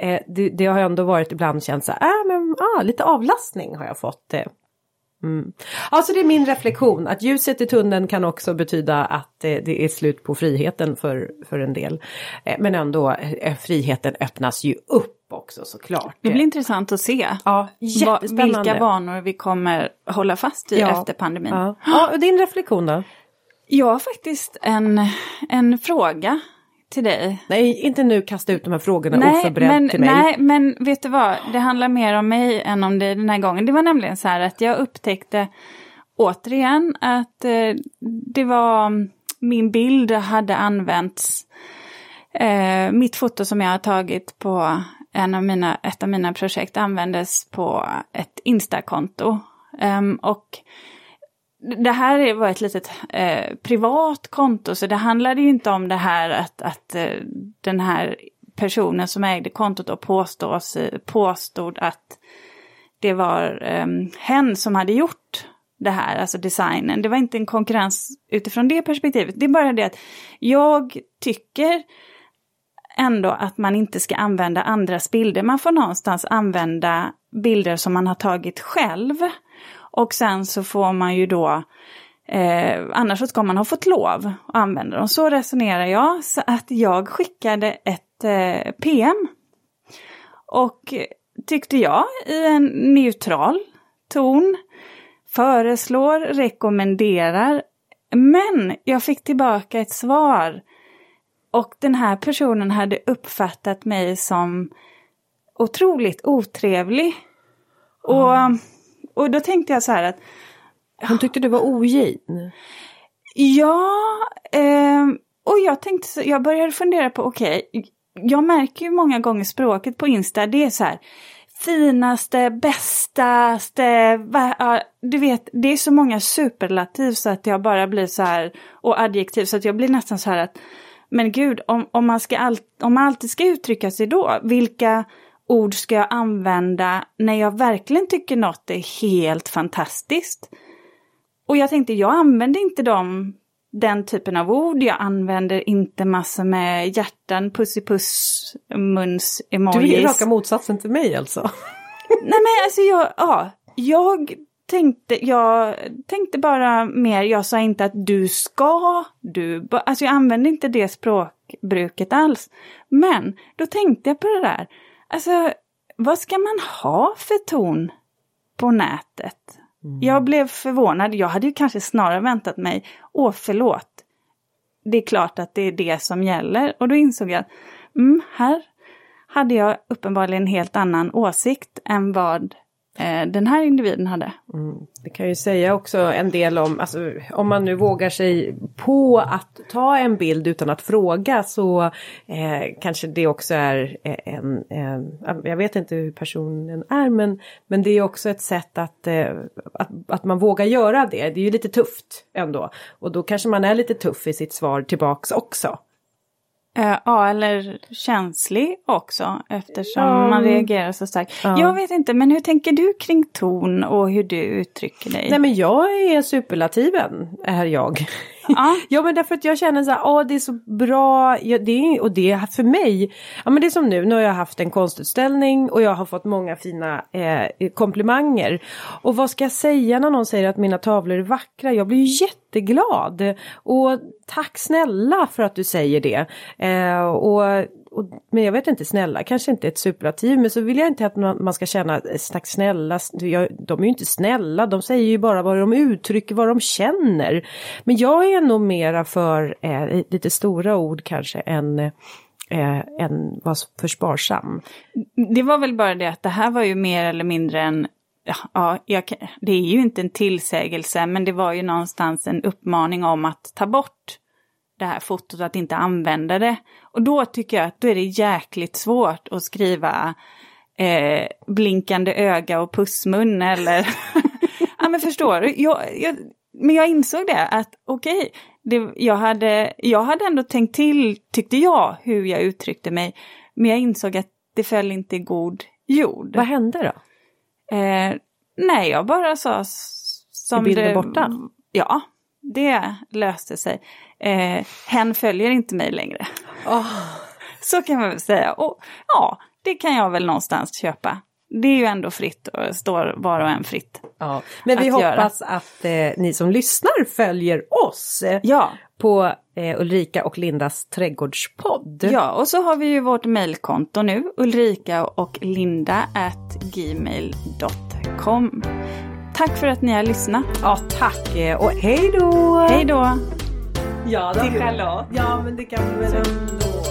det har ändå varit ibland känns så här. Lite avlastning har jag fått. Alltså det är min reflektion att ljuset i tunneln kan också betyda att det är slut på friheten för en del. Men ändå, friheten öppnas ju upp också såklart. Det blir intressant att se vilka vanor vi kommer hålla fast i efter pandemin. Och din reflektion då? Jag har faktiskt en fråga till dig. Nej, inte nu kasta ut de här frågorna oförberedd till mig. Nej, men vet du vad? Det handlar mer om mig än om dig den här gången. Det var nämligen så här att jag upptäckte återigen att det var min bild hade använts. Mitt foto som jag har tagit på ett av mina projekt användes på ett Insta-konto. Och det här var ett litet privat konto så det handlade ju inte om det här att den här personen som ägde kontot och påstod att det var hen som hade gjort det här, alltså designen. Det var inte en konkurrens utifrån det perspektivet. Det är bara det att jag tycker ändå att man inte ska använda andras bilder. Man får någonstans använda bilder som man har tagit själv. Och sen så får man ju då, annars så ska man ha fått lov att använda dem. Så resonerar jag, så att jag skickade ett PM. Och tyckte jag i en neutral ton, föreslår, rekommenderar. Men jag fick tillbaka ett svar. Och den här personen hade uppfattat mig som otroligt otrevlig. Och då tänkte jag så här att... Hon tyckte du var ogin. Ja, och jag tänkte så, jag började fundera på, okej, jag märker ju många gånger språket på Insta, det är så här... finaste, bästaste, du vet, det är så många superlativ så att jag bara blir så här, och adjektiv så att jag blir nästan så här att, men gud, om man alltid ska uttrycka sig då, vilka ord ska jag använda när jag verkligen tycker något är helt fantastiskt? Och jag tänkte, jag använder inte den typen av ord, jag använder inte massor med hjärtan, pussipuss, muns, emojis. Du är ju raka motsatsen till mig alltså. Nej men alltså jag tänkte bara mer, jag sa inte att alltså jag använde inte det språkbruket alls. Men då tänkte jag på det där, alltså vad ska man ha för ton på nätet? Jag blev förvånad. Jag hade ju kanske snarare väntat mig, förlåt. Det är klart att det är det som gäller. Och då insåg jag att här hade jag uppenbarligen en helt annan åsikt än vad den här individen hade. Det kan ju säga också en del om, alltså, om man nu vågar sig på att ta en bild utan att fråga, så kanske det också är jag vet inte hur personen är, men det är också ett sätt att man vågar göra det. Det är ju lite tufft ändå, och då kanske man är lite tuff i sitt svar tillbaks också. Ja, eller känslig också, eftersom man reagerar så starkt. Ja. Jag vet inte, men hur tänker du kring ton och hur du uttrycker dig? Nej, men jag är superlativen, är jag. Ja. Ja, men därför att jag känner så här, det är så bra, och det är för mig. Ja, men det är som nu har jag haft en konstutställning och jag har fått många fina komplimanger. Och vad ska jag säga när någon säger att mina tavlor är vackra? Jag blir ju jätteglad. Och tack snälla för att du säger det. Men jag vet inte, snälla kanske inte ett superlativ, men så vill jag inte att man ska känna tack snälla, de är ju inte snälla, de säger ju bara vad de uttrycker, vad de känner. Men jag är nog mera för lite stora ord kanske än vad för sparsam. Det var väl bara det att det här var ju mer eller mindre en, det är ju inte en tillsägelse, men det var ju någonstans en uppmaning om att ta bort det här fotot, att inte använda det. Och då tycker jag att då är det jäkligt svårt att skriva blinkande öga och pussmun eller... Ja, men förstår du? Men jag insåg det, att jag hade ändå tänkt till, tyckte jag, hur jag uttryckte mig. Men jag insåg att det föll inte i god jord. Vad hände då? Nej, jag bara sa... Som bilden det, borta? Ja, det löste sig. Hen följer inte mig längre. Så kan man väl säga. Och ja, det kan jag väl någonstans köpa. Det är ju ändå fritt och står var och en fritt. Ja. Men vi hoppas att ni som lyssnar följer oss på Ulrika och Lindas trädgårdspodd. Ja, och så har vi ju vårt mejlkonto nu, ulrikaochlinda@gmail.com. Tack för att ni har lyssnat. Ja, tack. Och hej då! Hej då! Ja, det är Charlotte. Ja, men det kan vi väl ändå.